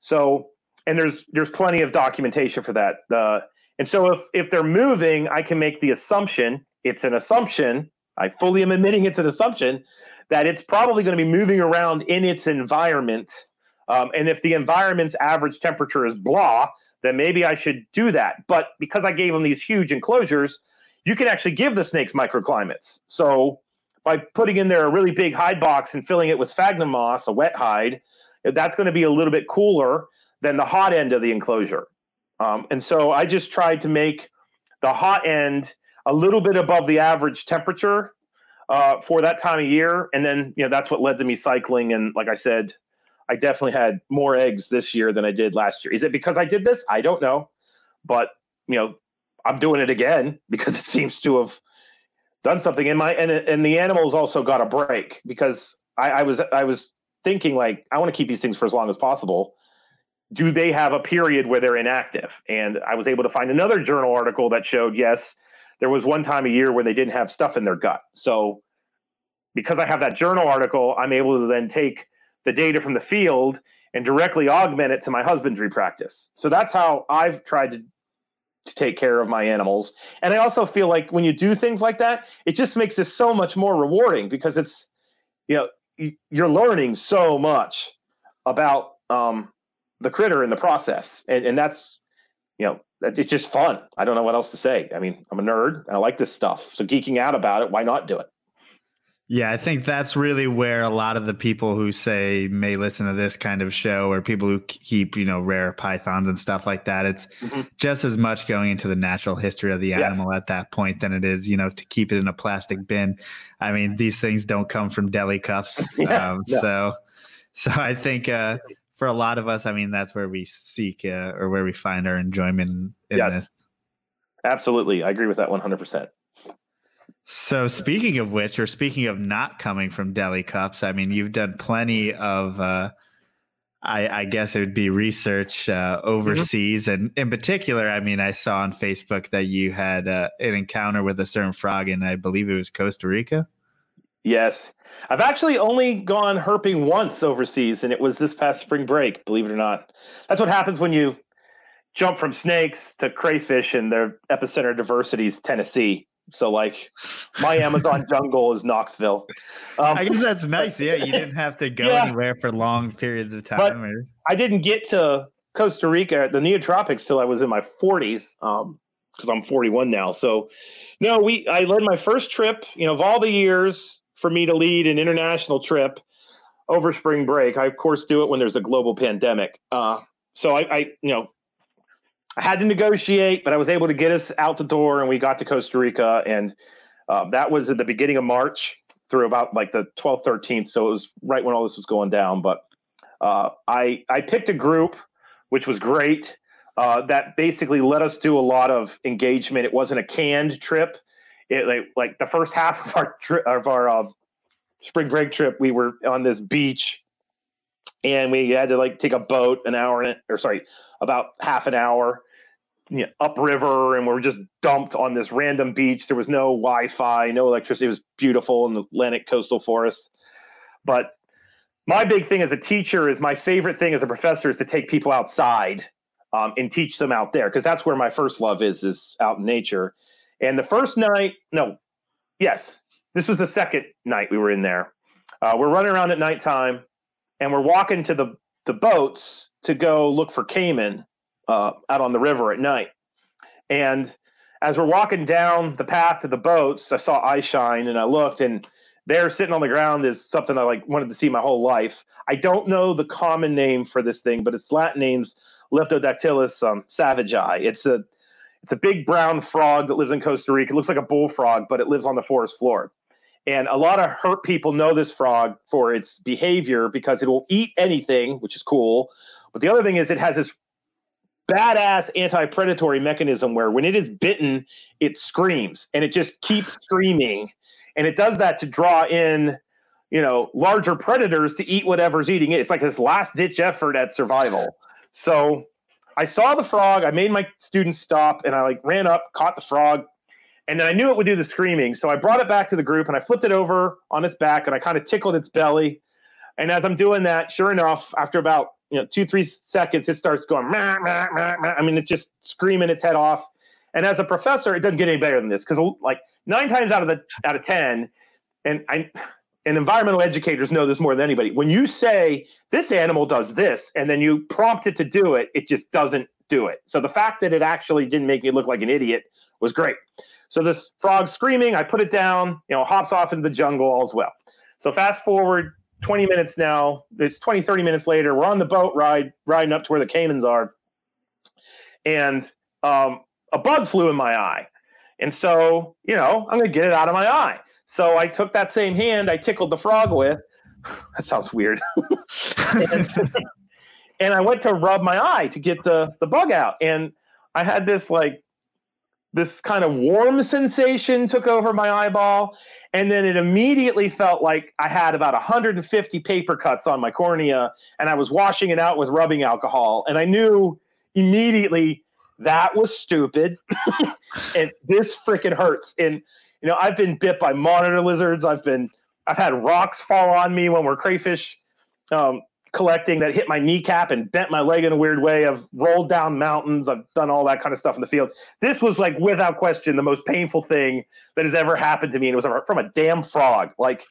So, and there's plenty of documentation for that. And so if they're moving, I can make the assumption, it's an assumption, I fully am admitting it's an assumption, that it's probably going to be moving around in its environment. And if the environment's average temperature is blah, then maybe I should do that. But because I gave them these huge enclosures, you can actually give the snakes microclimates. So by putting in there a really big hide box and filling it with sphagnum moss, a wet hide, that's going to be a little bit cooler than the hot end of the enclosure. And so I just tried to make the hot end a little bit above the average temperature for that time of year. And then, that's what led to me cycling. And like I said, I definitely had more eggs this year than I did last year. Is it because I did this? I don't know. But, I'm doing it again because it seems to have done something in my, and the animals also got a break, because I was thinking, like, I want to keep these things for as long as possible. Do they have a period where they're inactive? And I was able to find another journal article that showed, yes, there was one time a year where they didn't have stuff in their gut. So because I have that journal article, I'm able to then take the data from the field and directly augment it to my husbandry practice. So that's how I've tried to take care of my animals. And I also feel like when you do things like that, it just makes this so much more rewarding, because it's, you're learning so much about the critter in the process. And that's, it's just fun. I don't know what else to say. I mean, I'm a nerd and I like this stuff. So geeking out about it, why not do it? Yeah, I think that's really where a lot of the people who say may listen to this kind of show, or people who keep, rare pythons and stuff like that, it's just as much going into the natural history of the animal at that point than it is, to keep it in a plastic bin. I mean, these things don't come from deli cups. So I think for a lot of us, I mean, that's where we seek or where we find our enjoyment in this. Absolutely. I agree with that 100%. So speaking of which, or speaking of not coming from deli cups, I mean, you've done plenty of, I guess it would be research overseas. And in particular, I mean, I saw on Facebook that you had an encounter with a certain frog in, I believe it was Costa Rica. Yes. I've actually only gone herping once overseas, and it was this past spring break, believe it or not. That's what happens when you jump from snakes to crayfish, and their epicenter diversity is Tennessee. So, like, my Amazon jungle is Knoxville. I guess that's nice. Yeah, you didn't have to go anywhere for long periods of time. But I didn't get to Costa Rica, the Neotropics, till I was in my 40s, because I'm 41 now. So, no, I led my first trip, of all the years for me to lead an international trip over spring break. I, of course, do it when there's a global pandemic. So I I had to negotiate, but I was able to get us out the door, and we got to Costa Rica, and that was at the beginning of March through about like the 12th, 13th. So it was right when all this was going down. But I picked a group, which was great, that basically let us do a lot of engagement. It wasn't a canned trip. It like the first half of our trip, of our spring break trip, we were on this beach, and we had to like take a boat about half an hour, upriver, and we were just dumped on this random beach. There was no Wi-Fi, no electricity. It was beautiful in the Atlantic coastal forest. But my big thing as a teacher is my favorite thing as a professor is to take people outside and teach them out there, because that's where my first love is out in nature. And the first night, this was the second night we were in there. We're running around at nighttime, and we're walking to the boats to go look for caiman out on the river at night. And as we're walking down the path to the boats, I saw eye shine, and I looked, and there sitting on the ground is something I wanted to see my whole life. I don't know the common name for this thing, but its Latin name's Leptodactylus savagei. It's a big brown frog that lives in Costa Rica. It looks like a bullfrog, but it lives on the forest floor. And a lot of herp people know this frog for its behavior because it will eat anything, which is cool. But the other thing is it has this badass anti-predatory mechanism where when it is bitten, it screams, and it just keeps screaming. And it does that to draw in, larger predators to eat whatever's eating it. It's like this last-ditch effort at survival. So I saw the frog. I made my students stop, and I ran up, caught the frog. And then I knew it would do the screaming, so I brought it back to the group, and I flipped it over on its back, and I kind of tickled its belly. And as I'm doing that, sure enough, after about 2-3 seconds, it starts going meh, meh, meh, meh. I mean, it's just screaming its head off. And as a professor, it doesn't get any better than this, because 9 times out of 10, and environmental educators know this more than anybody. When you say this animal does this, and then you prompt it to do it, it just doesn't do it. So the fact that it actually didn't make me look like an idiot was great. So this frog screaming, I put it down, hops off into the jungle, all's well. So fast forward 20 minutes now, it's 20, 30 minutes later, we're on the boat ride, riding up to where the caimans are. And a bug flew in my eye. And so, I'm going to get it out of my eye. So I took that same hand I tickled the frog with. That sounds weird. and I went to rub my eye to get the bug out. And I had this this kind of warm sensation took over my eyeball, and then it immediately felt like I had about 150 paper cuts on my cornea, and I was washing it out with rubbing alcohol. And I knew immediately that was stupid, and this freaking hurts. And, I've been bit by monitor lizards. I've had rocks fall on me when we're crayfish collecting that hit my kneecap and bent my leg in a weird way. I've rolled down mountains. I've done all that kind of stuff in the field. This was without question, the most painful thing that has ever happened to me. And it was from a damn frog. Later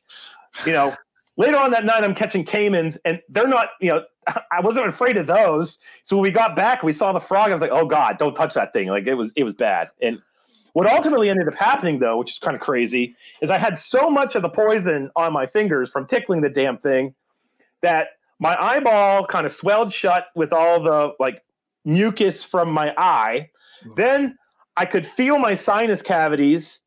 on that night, I'm catching caimans, and they're not, I wasn't afraid of those. So when we got back, we saw the frog. I was like, oh God, don't touch that thing. It was bad. And what ultimately ended up happening though, which is kind of crazy, is I had so much of the poison on my fingers from tickling the damn thing that my eyeball kind of swelled shut with all the mucus from my eye. Then I could feel my sinus cavities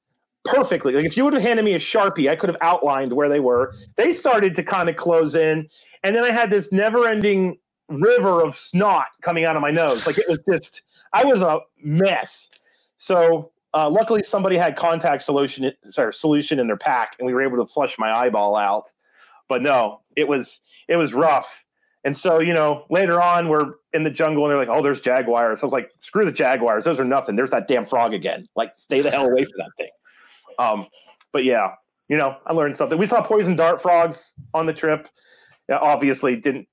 perfectly. If you would have handed me a Sharpie, I could have outlined where they were. They started to kind of close in. And then I had this never-ending river of snot coming out of my nose. It was just, I was a mess. So luckily somebody had contact solution in their pack, and we were able to flush my eyeball out. But no, it was rough. And so, later on we're in the jungle, and they're like, oh, there's jaguars. I was like, screw the jaguars. Those are nothing. There's that damn frog again. Stay the hell away from that thing. But yeah, I learned something. We saw poison dart frogs on the trip. Yeah, obviously didn't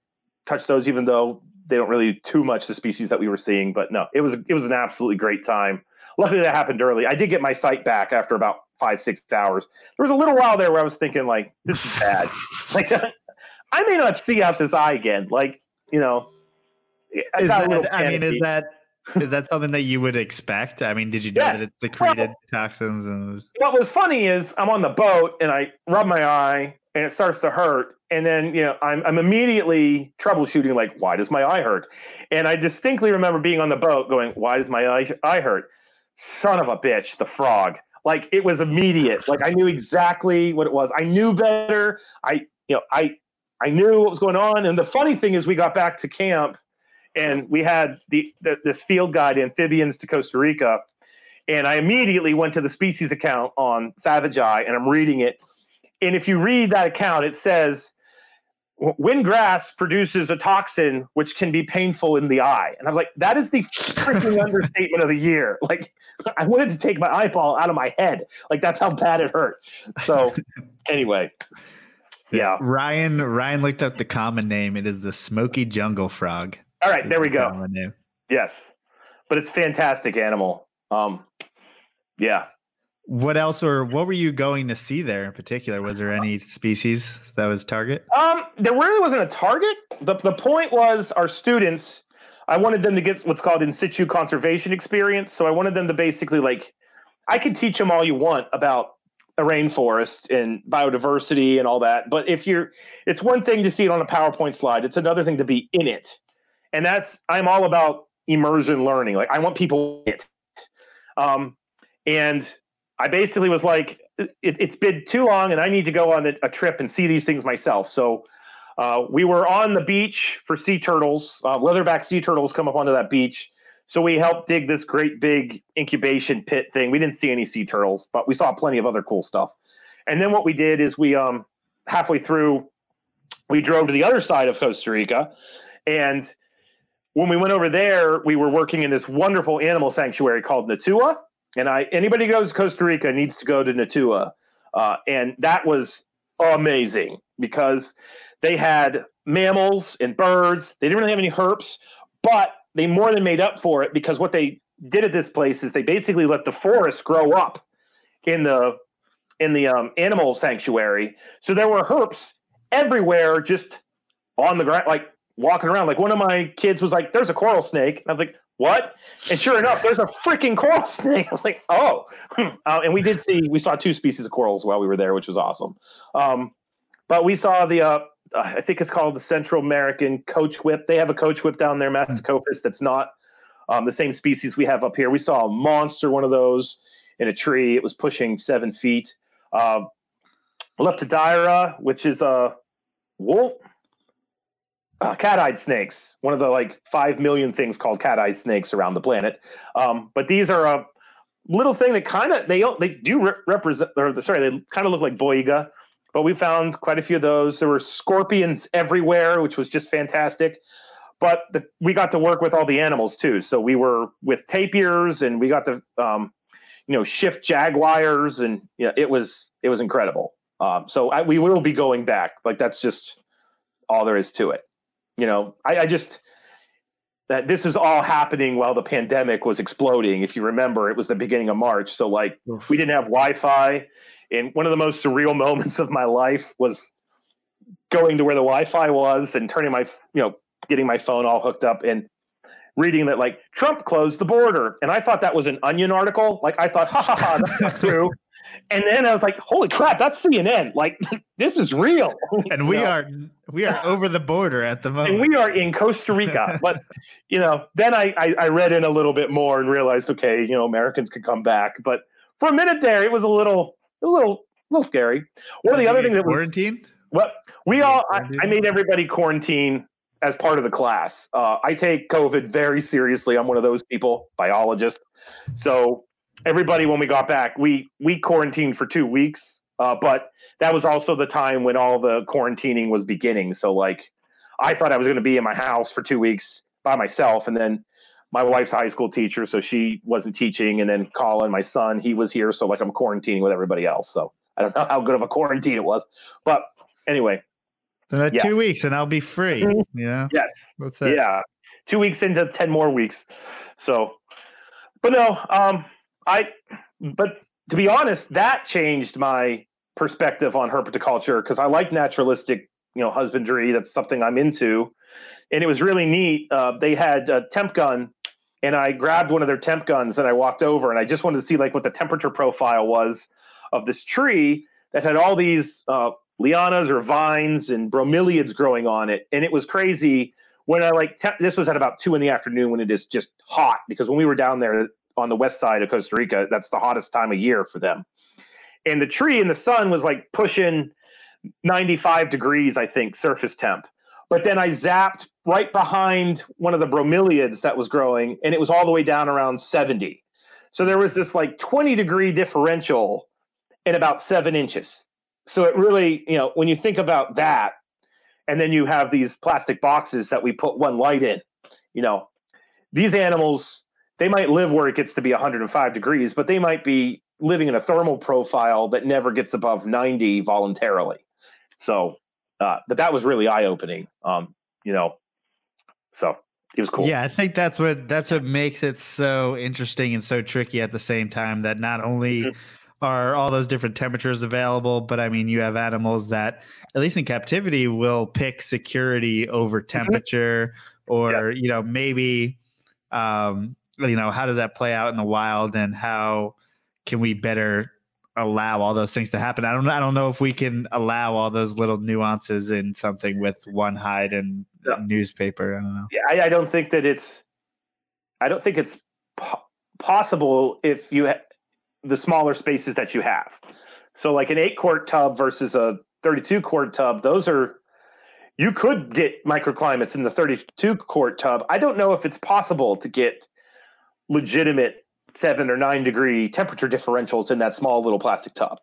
touch those, even though they don't really do too much, the species that we were seeing. But no, it was an absolutely great time. Luckily that happened early. I did get my sight back after about 5-6 hours. There was a little while there where I was thinking this is bad. I may not see out this eye again. Is that something that you would expect? I mean, did you know that it secreted toxins? What was funny is I'm on the boat, and I rub my eye, and it starts to hurt. And then, you know, I'm immediately troubleshooting, like, why does my eye hurt? And I distinctly remember being on the boat going, why does my eye hurt? Son of a bitch, the frog. Like, it was immediate. Like, I knew exactly what it was. I knew better. I knew what was going on. And the funny thing is, we got back to camp and we had this field guide, Amphibians to Costa Rica. And I immediately went to the species account on savagei, and I'm reading it. And if you read that account, it says, wind grass produces a toxin which can be painful in the eye. And I was like, that is the freaking understatement of the year. Like, I wanted to take my eyeball out of my head. Like, that's how bad it hurt. So anyway, yeah. Ryan looked up the common name. It is the smoky jungle frog. All right, there we go. Yes, but it's a fantastic animal. Yeah. What else, or what were you going to see there in particular? Was there any species that was target? There really wasn't a target. The point was, our students, I wanted them to get what's called in situ conservation experience. So I wanted them to basically, like, I could teach them all you want about a rainforest and biodiversity and all that. But if you're, it's one thing to see it on a PowerPoint slide. It's another thing to be in it. And that's, I'm all about immersion learning. Like, I want people in it. And I basically was like, it's been too long and I need to go on a trip and see these things myself. So we were on the beach for sea turtles. Leatherback sea turtles come up onto that beach. So we helped dig this great big incubation pit thing. We didn't see any sea turtles, but we saw plenty of other cool stuff. And then what we did is we, halfway through, we drove to the other side of Costa Rica. And when we went over there, we were working in this wonderful animal sanctuary called Natuwa. And anybody who goes to Costa Rica needs to go to Natuwa. And that was amazing because they had mammals and birds. They didn't really have any herps, but they more than made up for it because what they did at this place is they basically let the forest grow up in the animal sanctuary. So there were herps everywhere, just on the ground, like walking around. Like, one of my kids was like, there's a coral snake. And I was like, what? And sure enough, there's a freaking coral snake. I was like, oh. And we saw two species of corals while we were there, which was awesome. But we saw the, I think it's called the Central American coach whip. They have a coach whip down there, Masticophis, that's not the same species we have up here. We saw a monster, one of those, in a tree. It was pushing 7 feet. Leptodira, which is a wolf. Cat-eyed snakes, one of the like 5 million things called cat-eyed snakes around the planet. But these are a little thing that kind of, they kind of look like boiga, but we found quite a few of those. There were scorpions everywhere, which was just fantastic. But we got to work with all the animals too. So we were with tapirs and we got to, shift jaguars, and you know, it was incredible. So we will be going back. Like, that's just all there is to it. You know, I this is all happening while the pandemic was exploding. If you remember, it was the beginning of March. So, like, we didn't have Wi-Fi. And one of the most surreal moments of my life was going to where the Wi-Fi was and turning my, getting my phone all hooked up and reading that, like, Trump closed the border. And I thought that was an Onion article. Like, I thought, that's not true. And then I was like, holy crap, that's CNN. Like, this is real. And we are over the border at the moment. And we are in Costa Rica. But, then I read in a little bit more and realized, okay, Americans could come back. But for a minute there, it was a little scary. One of the other things that was quarantined? Well, I made everybody quarantine as part of the class. I take COVID very seriously. I'm one of those people, biologist. So everybody, when we got back, we quarantined for 2 weeks, but that was also the time when all the quarantining was beginning. So, like, I thought I was going to be in my house for 2 weeks by myself, and then my wife's high school teacher, so she wasn't teaching, and then Colin, my son, he was here, so, like, I'm quarantining with everybody else. So I don't know how good of a quarantine it was, but anyway. So that's 2 weeks, and I'll be free. Yes. What's that? Yeah, 2 weeks into 10 more weeks. So, but no. But to be honest, that changed my perspective on herpetoculture because I like naturalistic, husbandry. That's something I'm into. And it was really neat. They had a temp gun, and I grabbed one of their temp guns and I walked over and I just wanted to see, like, what the temperature profile was of this tree that had all these lianas or vines and bromeliads growing on it. And it was crazy when I this was at about 2 in the afternoon when it is just hot, because when we were down there on the west side of Costa Rica, that's the hottest time of year for them. And the tree in the sun was like pushing 95 degrees, I think, surface temp. But then I zapped right behind one of the bromeliads that was growing, and it was all the way down around 70. So there was this like 20-degree differential in about 7 inches. So it really, you know, when you think about that, and then you have these plastic boxes that we put one light in, you know, these animals, they might live where it gets to be 105 degrees, but they might be living in a thermal profile that never gets above 90 voluntarily. So, but that was really eye-opening, you know, so it was cool. Yeah, I think that's what makes it so interesting and so tricky at the same time, that not only are all those different temperatures available, but I mean, you have animals that, at least in captivity, will pick security over temperature, or, you know, maybe, you know, how does that play out in the wild, and how can we better allow all those things to happen? I don't know if we can allow all those little nuances in something with one hide and newspaper. I don't know. Yeah, I don't think that it's, I don't think it's possible if you have the smaller spaces that you have. So like an 8-quart tub versus a 32-quart tub, those are, you could get microclimates in the 32-quart tub. I don't know if it's possible to get legitimate 7 or 9 degree temperature differentials in that small little plastic tub.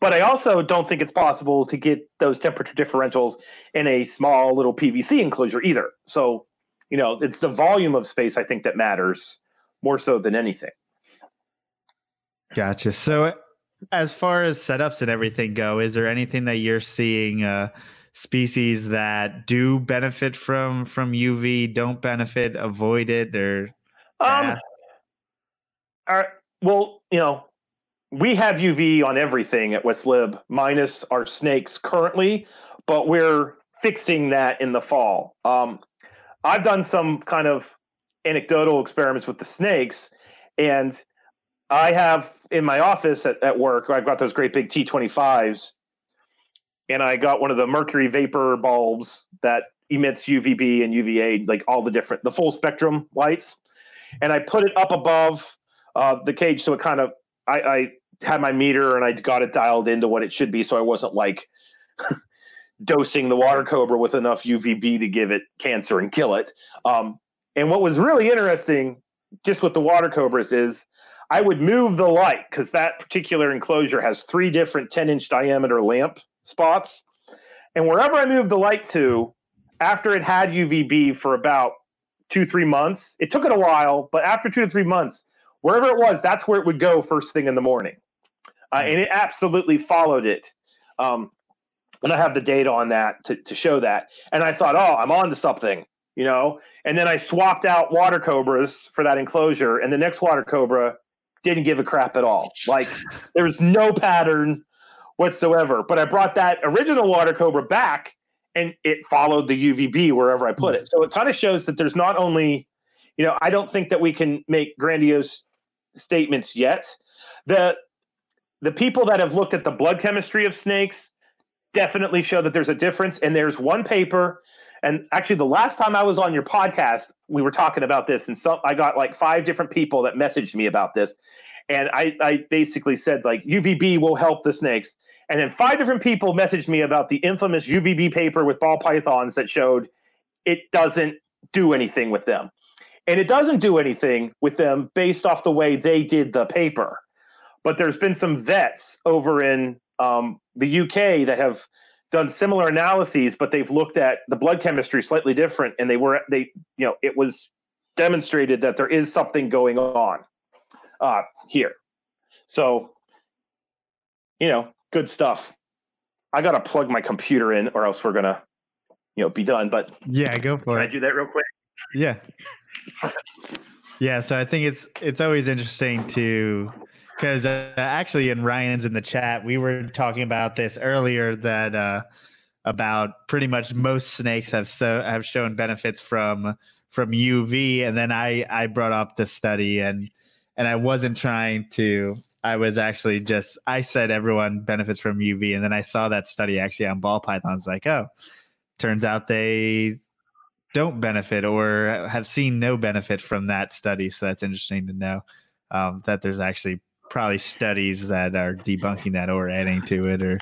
But I also don't think it's possible to get those temperature differentials in a small little PVC enclosure either. So, you know, it's the volume of space, I think, that matters more so than anything. Gotcha. So as far as setups and everything go, is there anything that you're seeing species that do benefit from UV, don't benefit, avoid it, or all right. Well, you know, we have UV on everything at West Lib, minus our snakes currently, but we're fixing that in the fall. I've done some kind of anecdotal experiments with the snakes, and I have in my office at work, I've got those great big T25s, and I got one of the mercury vapor bulbs that emits UVB and UVA, like all the full spectrum lights. And I put it up above the cage, so it kind of, I had my meter and I got it dialed into what it should be, so I wasn't like dosing the water cobra with enough UVB to give it cancer and kill it. And what was really interesting just with the water cobras is I would move the light, because that particular enclosure has 3 different 10-inch diameter lamp spots, and wherever I moved the light to, after it had UVB for about 2-3 months, it took it a while, but after 2 to 3 months, wherever it was, that's where it would go first thing in the morning. And it absolutely followed it. And I have the data on that to show that. And I thought, oh, I'm on to something, you know? And then I swapped out water cobras for that enclosure, and the next water cobra didn't give a crap at all. Like, there was no pattern whatsoever. But I brought that original water cobra back, and it followed the UVB wherever I put it. So it kind of shows that there's not only, you know, I don't think that we can make grandiose statements yet. The people that have looked at the blood chemistry of snakes definitely show that there's a difference, and there's one paper, and actually the last time I was on your podcast we were talking about this, and so I got like 5 different people that messaged me about this, and I basically said like UVB will help the snakes, and then 5 different people messaged me about the infamous UVB paper with ball pythons that showed it doesn't do anything with them. And it doesn't do anything with them based off the way they did the paper. But there's been some vets over in the UK that have done similar analyses, but they've looked at the blood chemistry slightly different, and they you know, it was demonstrated that there is something going on here. So, you know, good stuff. I gotta plug my computer in, or else we're gonna, you know, be done. But yeah, go for it. Can I do that real quick? Yeah. Yeah, so I think it's always interesting to, because actually, in Ryan's in the chat, we were talking about this earlier, that about pretty much most snakes have shown benefits from UV, and then I brought up this study, and I wasn't trying to I was actually just, I said everyone benefits from UV. And then I saw that study actually on ball pythons, like, oh, turns out they don't benefit or have seen no benefit from that study. So that's interesting to know that there's actually probably studies that are debunking that or adding to it or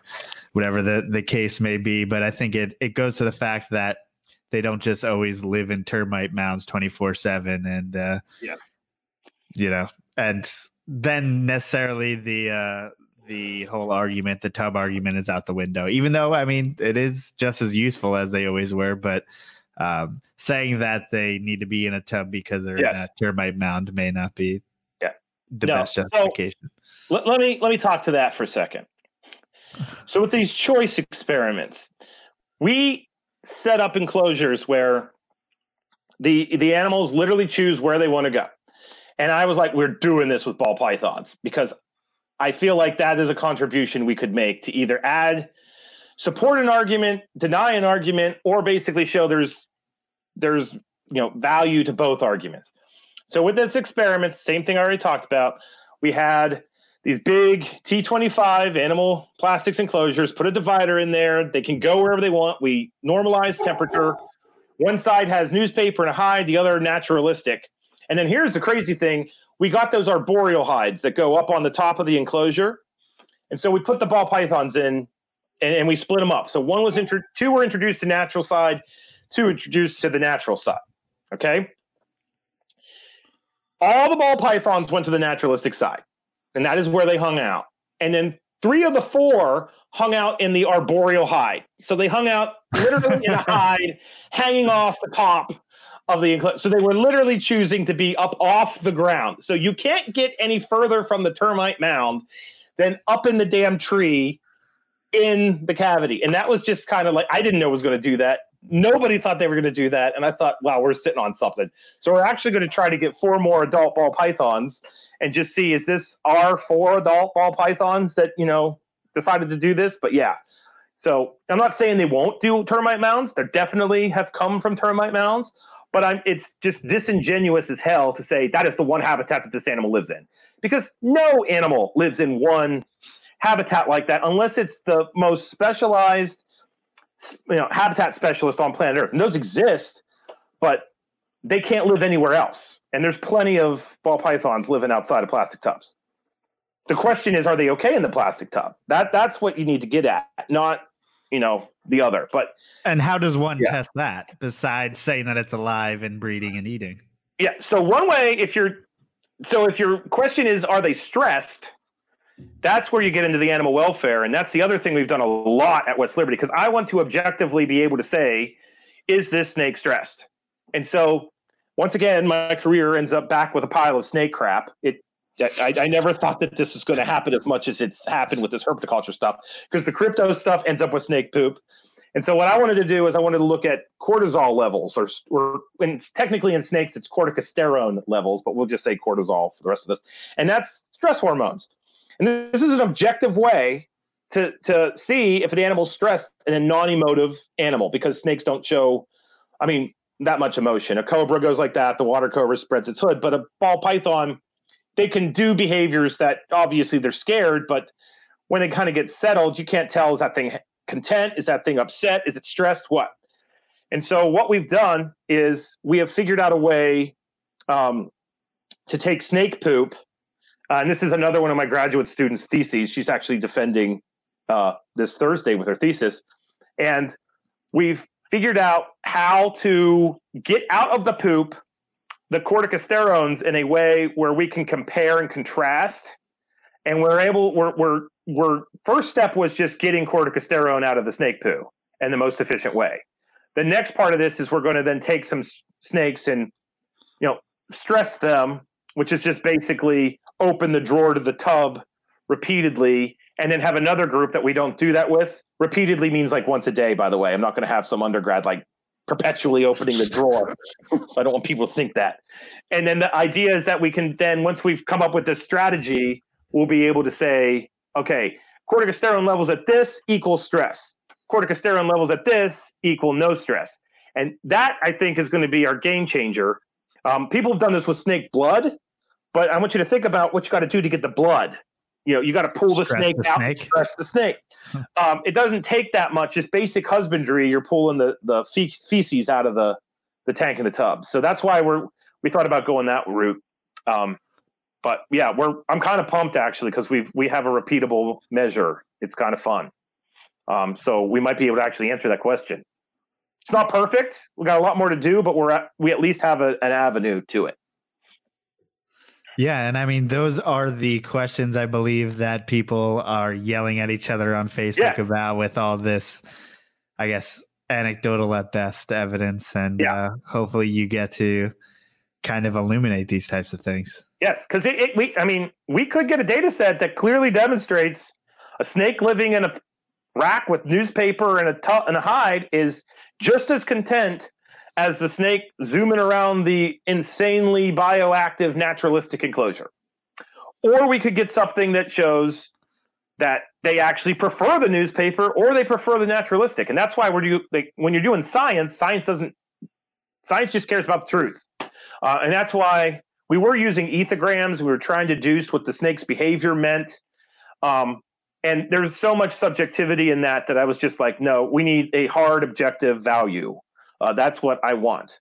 whatever the case may be. But I think it goes to the fact that they don't just always live in termite mounds 24/7. And, you know, and then necessarily the whole argument, the tub argument is out the window, even though, I mean, it is just as useful as they always were, but saying that they need to be in a tub because they're in a termite mound may not be the best justification. So, let me talk to that for a second. So with these choice experiments, we set up enclosures where the animals literally choose where they want to go. And I was like, we're doing this with ball pythons because I feel like that is a contribution we could make to either add, support an argument, deny an argument, or basically show there's value to both arguments. So with this experiment, same thing I already talked about, we had these big T25 animal plastics enclosures, put a divider in there. They can go wherever they want. We normalize temperature. One side has newspaper and a hide, the other naturalistic. And then here's the crazy thing. We got those arboreal hides that go up on the top of the enclosure. And so we put the ball pythons in and we split them up. So one was two were introduced to natural side, two introduced to the natural side. Okay. All the ball pythons went to the naturalistic side, and that is where they hung out. And then three of the four hung out in the arboreal hide. So they hung out literally in a hide, hanging off the top of the enclosure. So they were literally choosing to be up off the ground. So you can't get any further from the termite mound than up in the damn tree in the cavity. And that was just kind of like, I didn't know it was going to do that. Nobody thought they were going to do that. And I thought, wow, we're sitting on something. So we're actually going to try to get four more adult ball pythons and just see, is this our four adult ball pythons that, decided to do this? But yeah. So I'm not saying they won't do termite mounds. They definitely have come from termite mounds. But it's just disingenuous as hell to say that is the one habitat that this animal lives in. Because no animal lives in one habitat like that unless it's the most specialized habitat specialist on planet Earth. And those exist, but they can't live anywhere else. And there's plenty of ball pythons living outside of plastic tubs. The question is, are they okay in the plastic tub? That's what you need to get at, not, the other. But and how does one test that besides saying that it's alive and breeding and eating? Yeah. So one way, if your question is, are they stressed? That's where you get into the animal welfare. And that's the other thing we've done a lot at West Liberty, because I want to objectively be able to say, is this snake stressed? And so once again, my career ends up back with a pile of snake crap. I never thought that this was going to happen as much as it's happened with this herpetoculture stuff, because the crypto stuff ends up with snake poop. And so what I wanted to do is I wanted to look at cortisol levels, or technically in snakes, it's corticosterone levels, but we'll just say cortisol for the rest of this. And that's stress hormones. And this is an objective way to see if an animal's stressed in a non-emotive animal, because snakes don't show, that much emotion. A cobra goes like that. The water cobra spreads its hood. But a ball python, they can do behaviors that obviously they're scared, but when they kind of get settled, you can't tell, is that thing content? Is that thing upset? Is it stressed? What? And so what we've done is we have figured out a way to take snake poop. And this is another one of my graduate students' theses. She's actually defending this Thursday with her thesis. And we've figured out how to get out of the poop the corticosterones in a way where we can compare and contrast. And we're first step was just getting corticosterone out of the snake poo in the most efficient way. The next part of this is we're going to then take some snakes and, stress them, which is just basically open the drawer to the tub repeatedly, and then have another group that we don't do that with. Repeatedly means like once a day, by the way. I'm not going to have some undergrad like perpetually opening the drawer. So I don't want people to think that. And then the idea is that we can then, once we've come up with this strategy, we'll be able to say, okay, corticosterone levels at this equal stress. Corticosterone levels at this equal no stress. And that, I think, is going to be our game changer. People have done this with snake blood. But I want you to think about what you got to do to get the blood. You know, you got to pull the snake out and stress the snake. It doesn't take that much. Just basic husbandry. You're pulling the feces out of the tank and the tub. So that's why we thought about going that route. But yeah, I'm kind of pumped actually, because we have a repeatable measure. It's kind of fun. So we might be able to actually answer that question. It's not perfect. We got a lot more to do, but we at least have an avenue to it. Yeah, and I mean, those are the questions I believe that people are yelling at each other on Facebook about, with all this, I guess, anecdotal at best evidence. And hopefully you get to kind of illuminate these types of things. Yes, because we could get a data set that clearly demonstrates a snake living in a rack with newspaper and a hide is just as content as the snake zooming around the insanely bioactive naturalistic enclosure. Or we could get something that shows that they actually prefer the newspaper or they prefer the naturalistic. And that's why when you're doing science just cares about the truth. And that's why we were using ethograms. We were trying to deduce what the snake's behavior meant. And there's so much subjectivity in that I was just like, no, we need a hard objective value. That's what I want.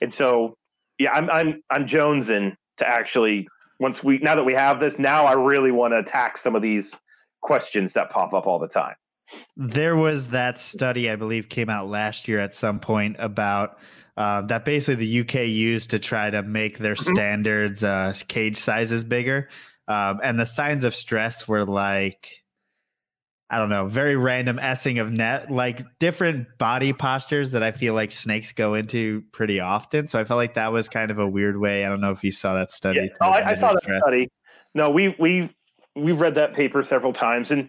And so, yeah, I'm jonesing to actually, now that we have this, now I really want to attack some of these questions that pop up all the time. There was that study, I believe, came out last year at some point about that basically the UK used to try to make their standards cage sizes bigger. And the signs of stress were like, I don't know, very random essing of net, like different body postures that I feel like snakes go into pretty often. So I felt like that was kind of a weird way. I don't know if you saw that study. Yeah. Oh, I saw that study. No, we've read that paper several times. And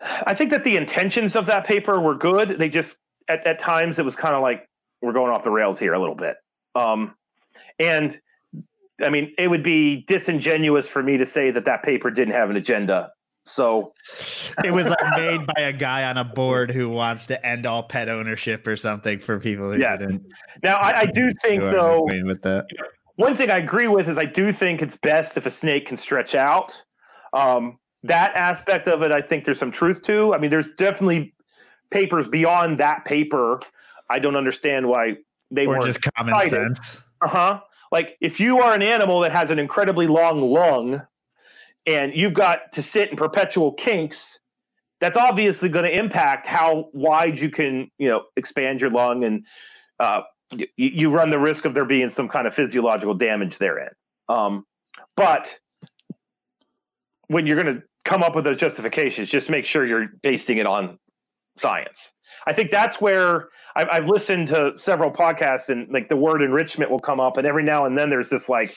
I think that the intentions of that paper were good. They just, at times it was kind of like, we're going off the rails here a little bit. And I mean, it would be disingenuous for me to say that paper didn't have an agenda. So it was like made by a guy on a board who wants to end all pet ownership or something for people who didn't. Now, I do think, though, with that. One thing I agree with is I do think it's best if a snake can stretch out. That aspect of it, I think there's some truth to. I mean, there's definitely papers beyond that paper. I don't understand why they weren't just common sense. Like if you are an animal that has an incredibly long lung, and you've got to sit in perpetual kinks, that's obviously going to impact how wide you can, expand your lung, and you run the risk of there being some kind of physiological damage therein. But when you're going to come up with those justifications, just make sure you're basing it on science. I think that's where I've listened to several podcasts, and like the word enrichment will come up, and every now and then there's this like,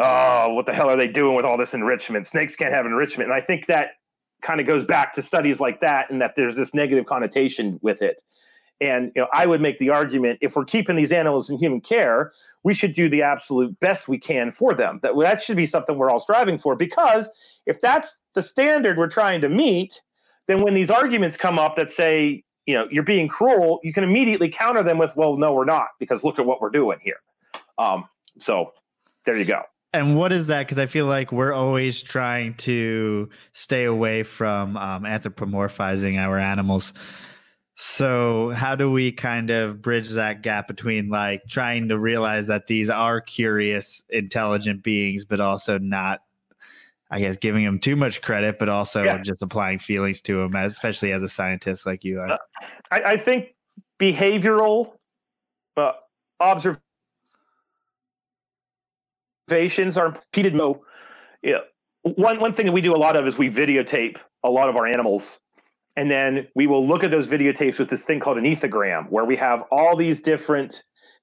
oh, what the hell are they doing with all this enrichment? Snakes can't have enrichment. And I think that kind of goes back to studies like that, and that there's this negative connotation with it. And I would make the argument, if we're keeping these animals in human care, we should do the absolute best we can for them. That should be something we're all striving for, because if that's the standard we're trying to meet, then when these arguments come up that say, you're being cruel, you can immediately counter them with, well, no, we're not, because look at what we're doing here. So there you go. And what is that? Because I feel like we're always trying to stay away from anthropomorphizing our animals. So how do we kind of bridge that gap between like trying to realize that these are curious, intelligent beings, but also not, I guess, giving them too much credit, but also just applying feelings to them, especially as a scientist like you are? I think behavioral observation are impeded. One thing that we do a lot of is we videotape a lot of our animals, and then we will look at those videotapes with this thing called an ethogram, where we have all these different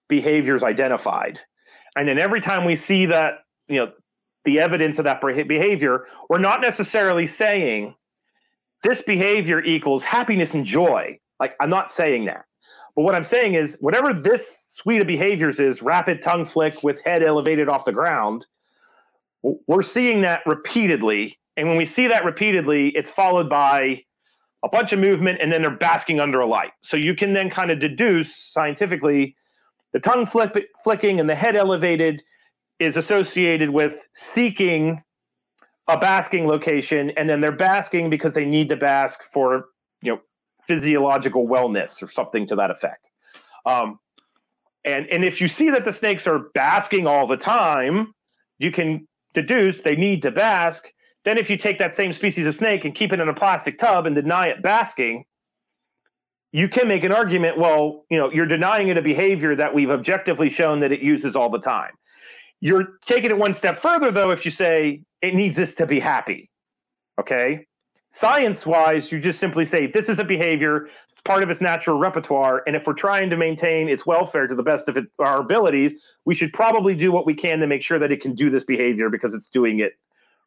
behaviors identified. And then every time we see that, the evidence of that behavior, we're not necessarily saying this behavior equals happiness and joy. Like, I'm not saying that. But what I'm saying is, whatever this suite of behaviors is, rapid tongue flick with head elevated off the ground, we're seeing that repeatedly. And when we see that repeatedly, it's followed by a bunch of movement, and then they're basking under a light. So you can then kind of deduce scientifically the tongue flicking and the head elevated is associated with seeking a basking location, and then they're basking because they need to bask for, you know, physiological wellness or something to that effect. And if you see that the snakes are basking all the time, you can deduce they need to bask. Then if you take that same species of snake and keep it in a plastic tub and deny it basking, you can make an argument, well, you know, you're denying it a behavior that we've objectively shown that it uses all the time. You're taking it one step further, though, if you say it needs this to be happy, okay? Science-wise, you just simply say this is a behavior, it's part of its natural repertoire, and if we're trying to maintain its welfare to the best of our abilities, we should probably do what we can to make sure that it can do this behavior because it's doing it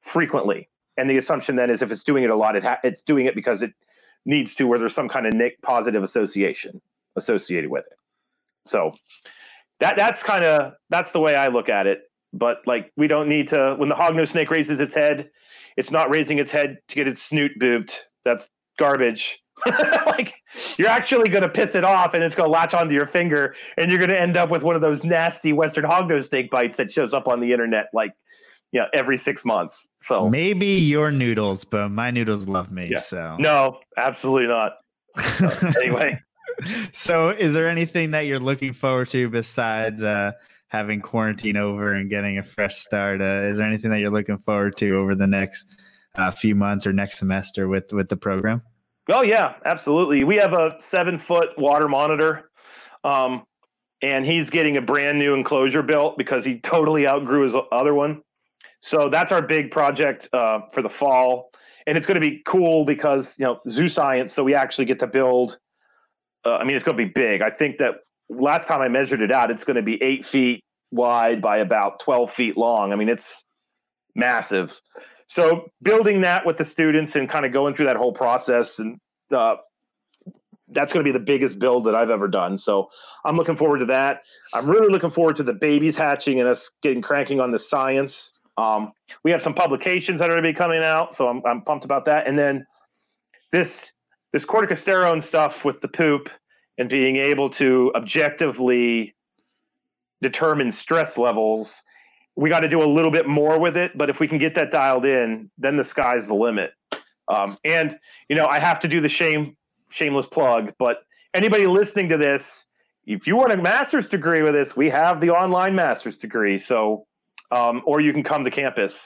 frequently. And the assumption then is if it's doing it a lot, it's doing it because it needs to, where there's some kind of positive association associated with it. So that's the way I look at it. But like, we don't need to, when the hognose snake raises its head, it's not raising its head to get its snoot booped. That's garbage. Like, you're actually going to piss it off, and it's going to latch onto your finger, and you're going to end up with one of those nasty Western hognose snake bites that shows up on the internet like, you know, every 6 months. So maybe your noodles, but my noodles love me. Yeah. So no, absolutely not. Anyway, so is there anything that you're looking forward to besides having quarantine over and getting a fresh start? Is there anything that you're looking forward to over the next few months or next semester with the program? Oh yeah, absolutely. We have a 7-foot water monitor, and he's getting a brand new enclosure built because he totally outgrew his other one. So that's our big project for the fall. And it's going to be cool because, you know, zoo science, so we actually get to build, I mean, it's going to be big. I think that last time I measured it out, it's going to be 8 feet wide by about 12 feet long. I mean, it's massive. So building that with the students and kind of going through that whole process, and that's going to be the biggest build that I've ever done. So I'm looking forward to that. I'm really looking forward to the babies hatching and us getting cranking on the science. We have some publications that are going to be coming out, so I'm pumped about that. And then this corticosterone stuff with the poop and being able to objectively determine stress levels, we got to do a little bit more with it. But if we can get that dialed in, then the sky's the limit. And, you know, I have to do the shameless plug, but anybody listening to this, if you want a master's degree with us, we have the online master's degree. So, or you can come to campus,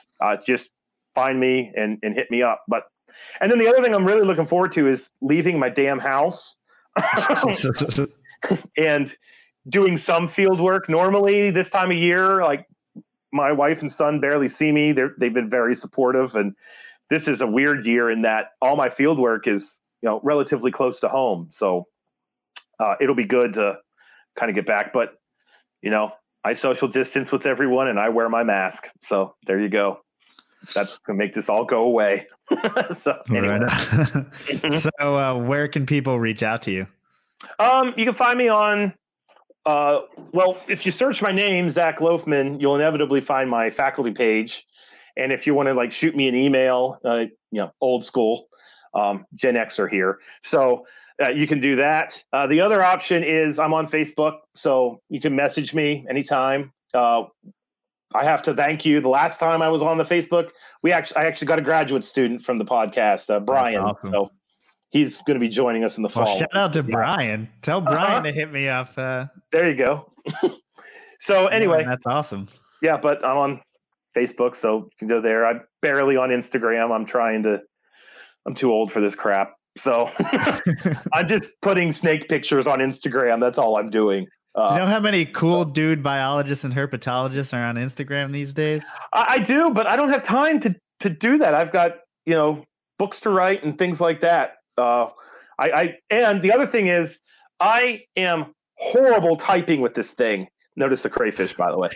just find me and hit me up. But, and then the other thing I'm really looking forward to is leaving my damn house and doing some field work. Normally this time of year, like, my wife and son barely see me. They've been very supportive. And this is a weird year in that all my field work is, you know, relatively close to home. So, it'll be good to kind of get back, but, you know, I social distance with everyone and I wear my mask. So there you go. That's going to make this all go away. So, anyway. So where can people reach out to you? You can find me on, well, if you search my name, Zach Lachman, you'll inevitably find my faculty page. And if you want to like shoot me an email, you know, old school, Gen Xer here. So you can do that. The other option is I'm on Facebook, so you can message me anytime. I have to thank you. The last time I was on the Facebook, I actually got a graduate student from the podcast, Brian. Awesome. So he's going to be joining us in the fall. Well, shout out to Brian. Tell Brian to hit me up. There you go. So anyway, man, that's awesome. Yeah, but I'm on Facebook, so you can go there. I'm barely on Instagram. I'm too old for this crap. So I'm just putting snake pictures on Instagram. That's all I'm doing. You know how many cool dude biologists and herpetologists are on Instagram these days? I do, but I don't have time to do that. I've got, you know, books to write and things like that. And the other thing is I am horrible typing with this thing. Notice the crayfish, by the way.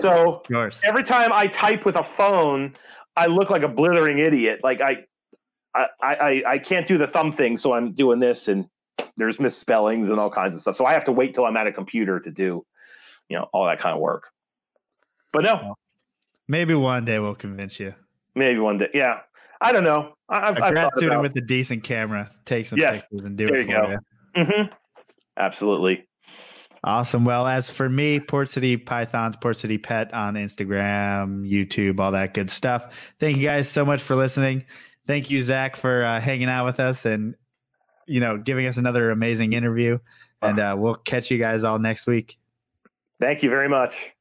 So every time I type with a phone, I look like a blithering idiot. Like I can't do the thumb thing, so I'm doing this, and there's misspellings and all kinds of stuff. So I have to wait till I'm at a computer to do, you know, all that kind of work. But no, maybe one day we'll convince you. Maybe one day, yeah. I don't know. A grad student with a decent camera take some pictures and do it for you. Mm-hmm. Absolutely. Awesome. Well, as for me, Port City Pythons, Port City Pet on Instagram, YouTube, all that good stuff. Thank you guys so much for listening. Thank you, Zach, for hanging out with us and, you know, giving us another amazing interview. And we'll catch you guys all next week. Thank you very much.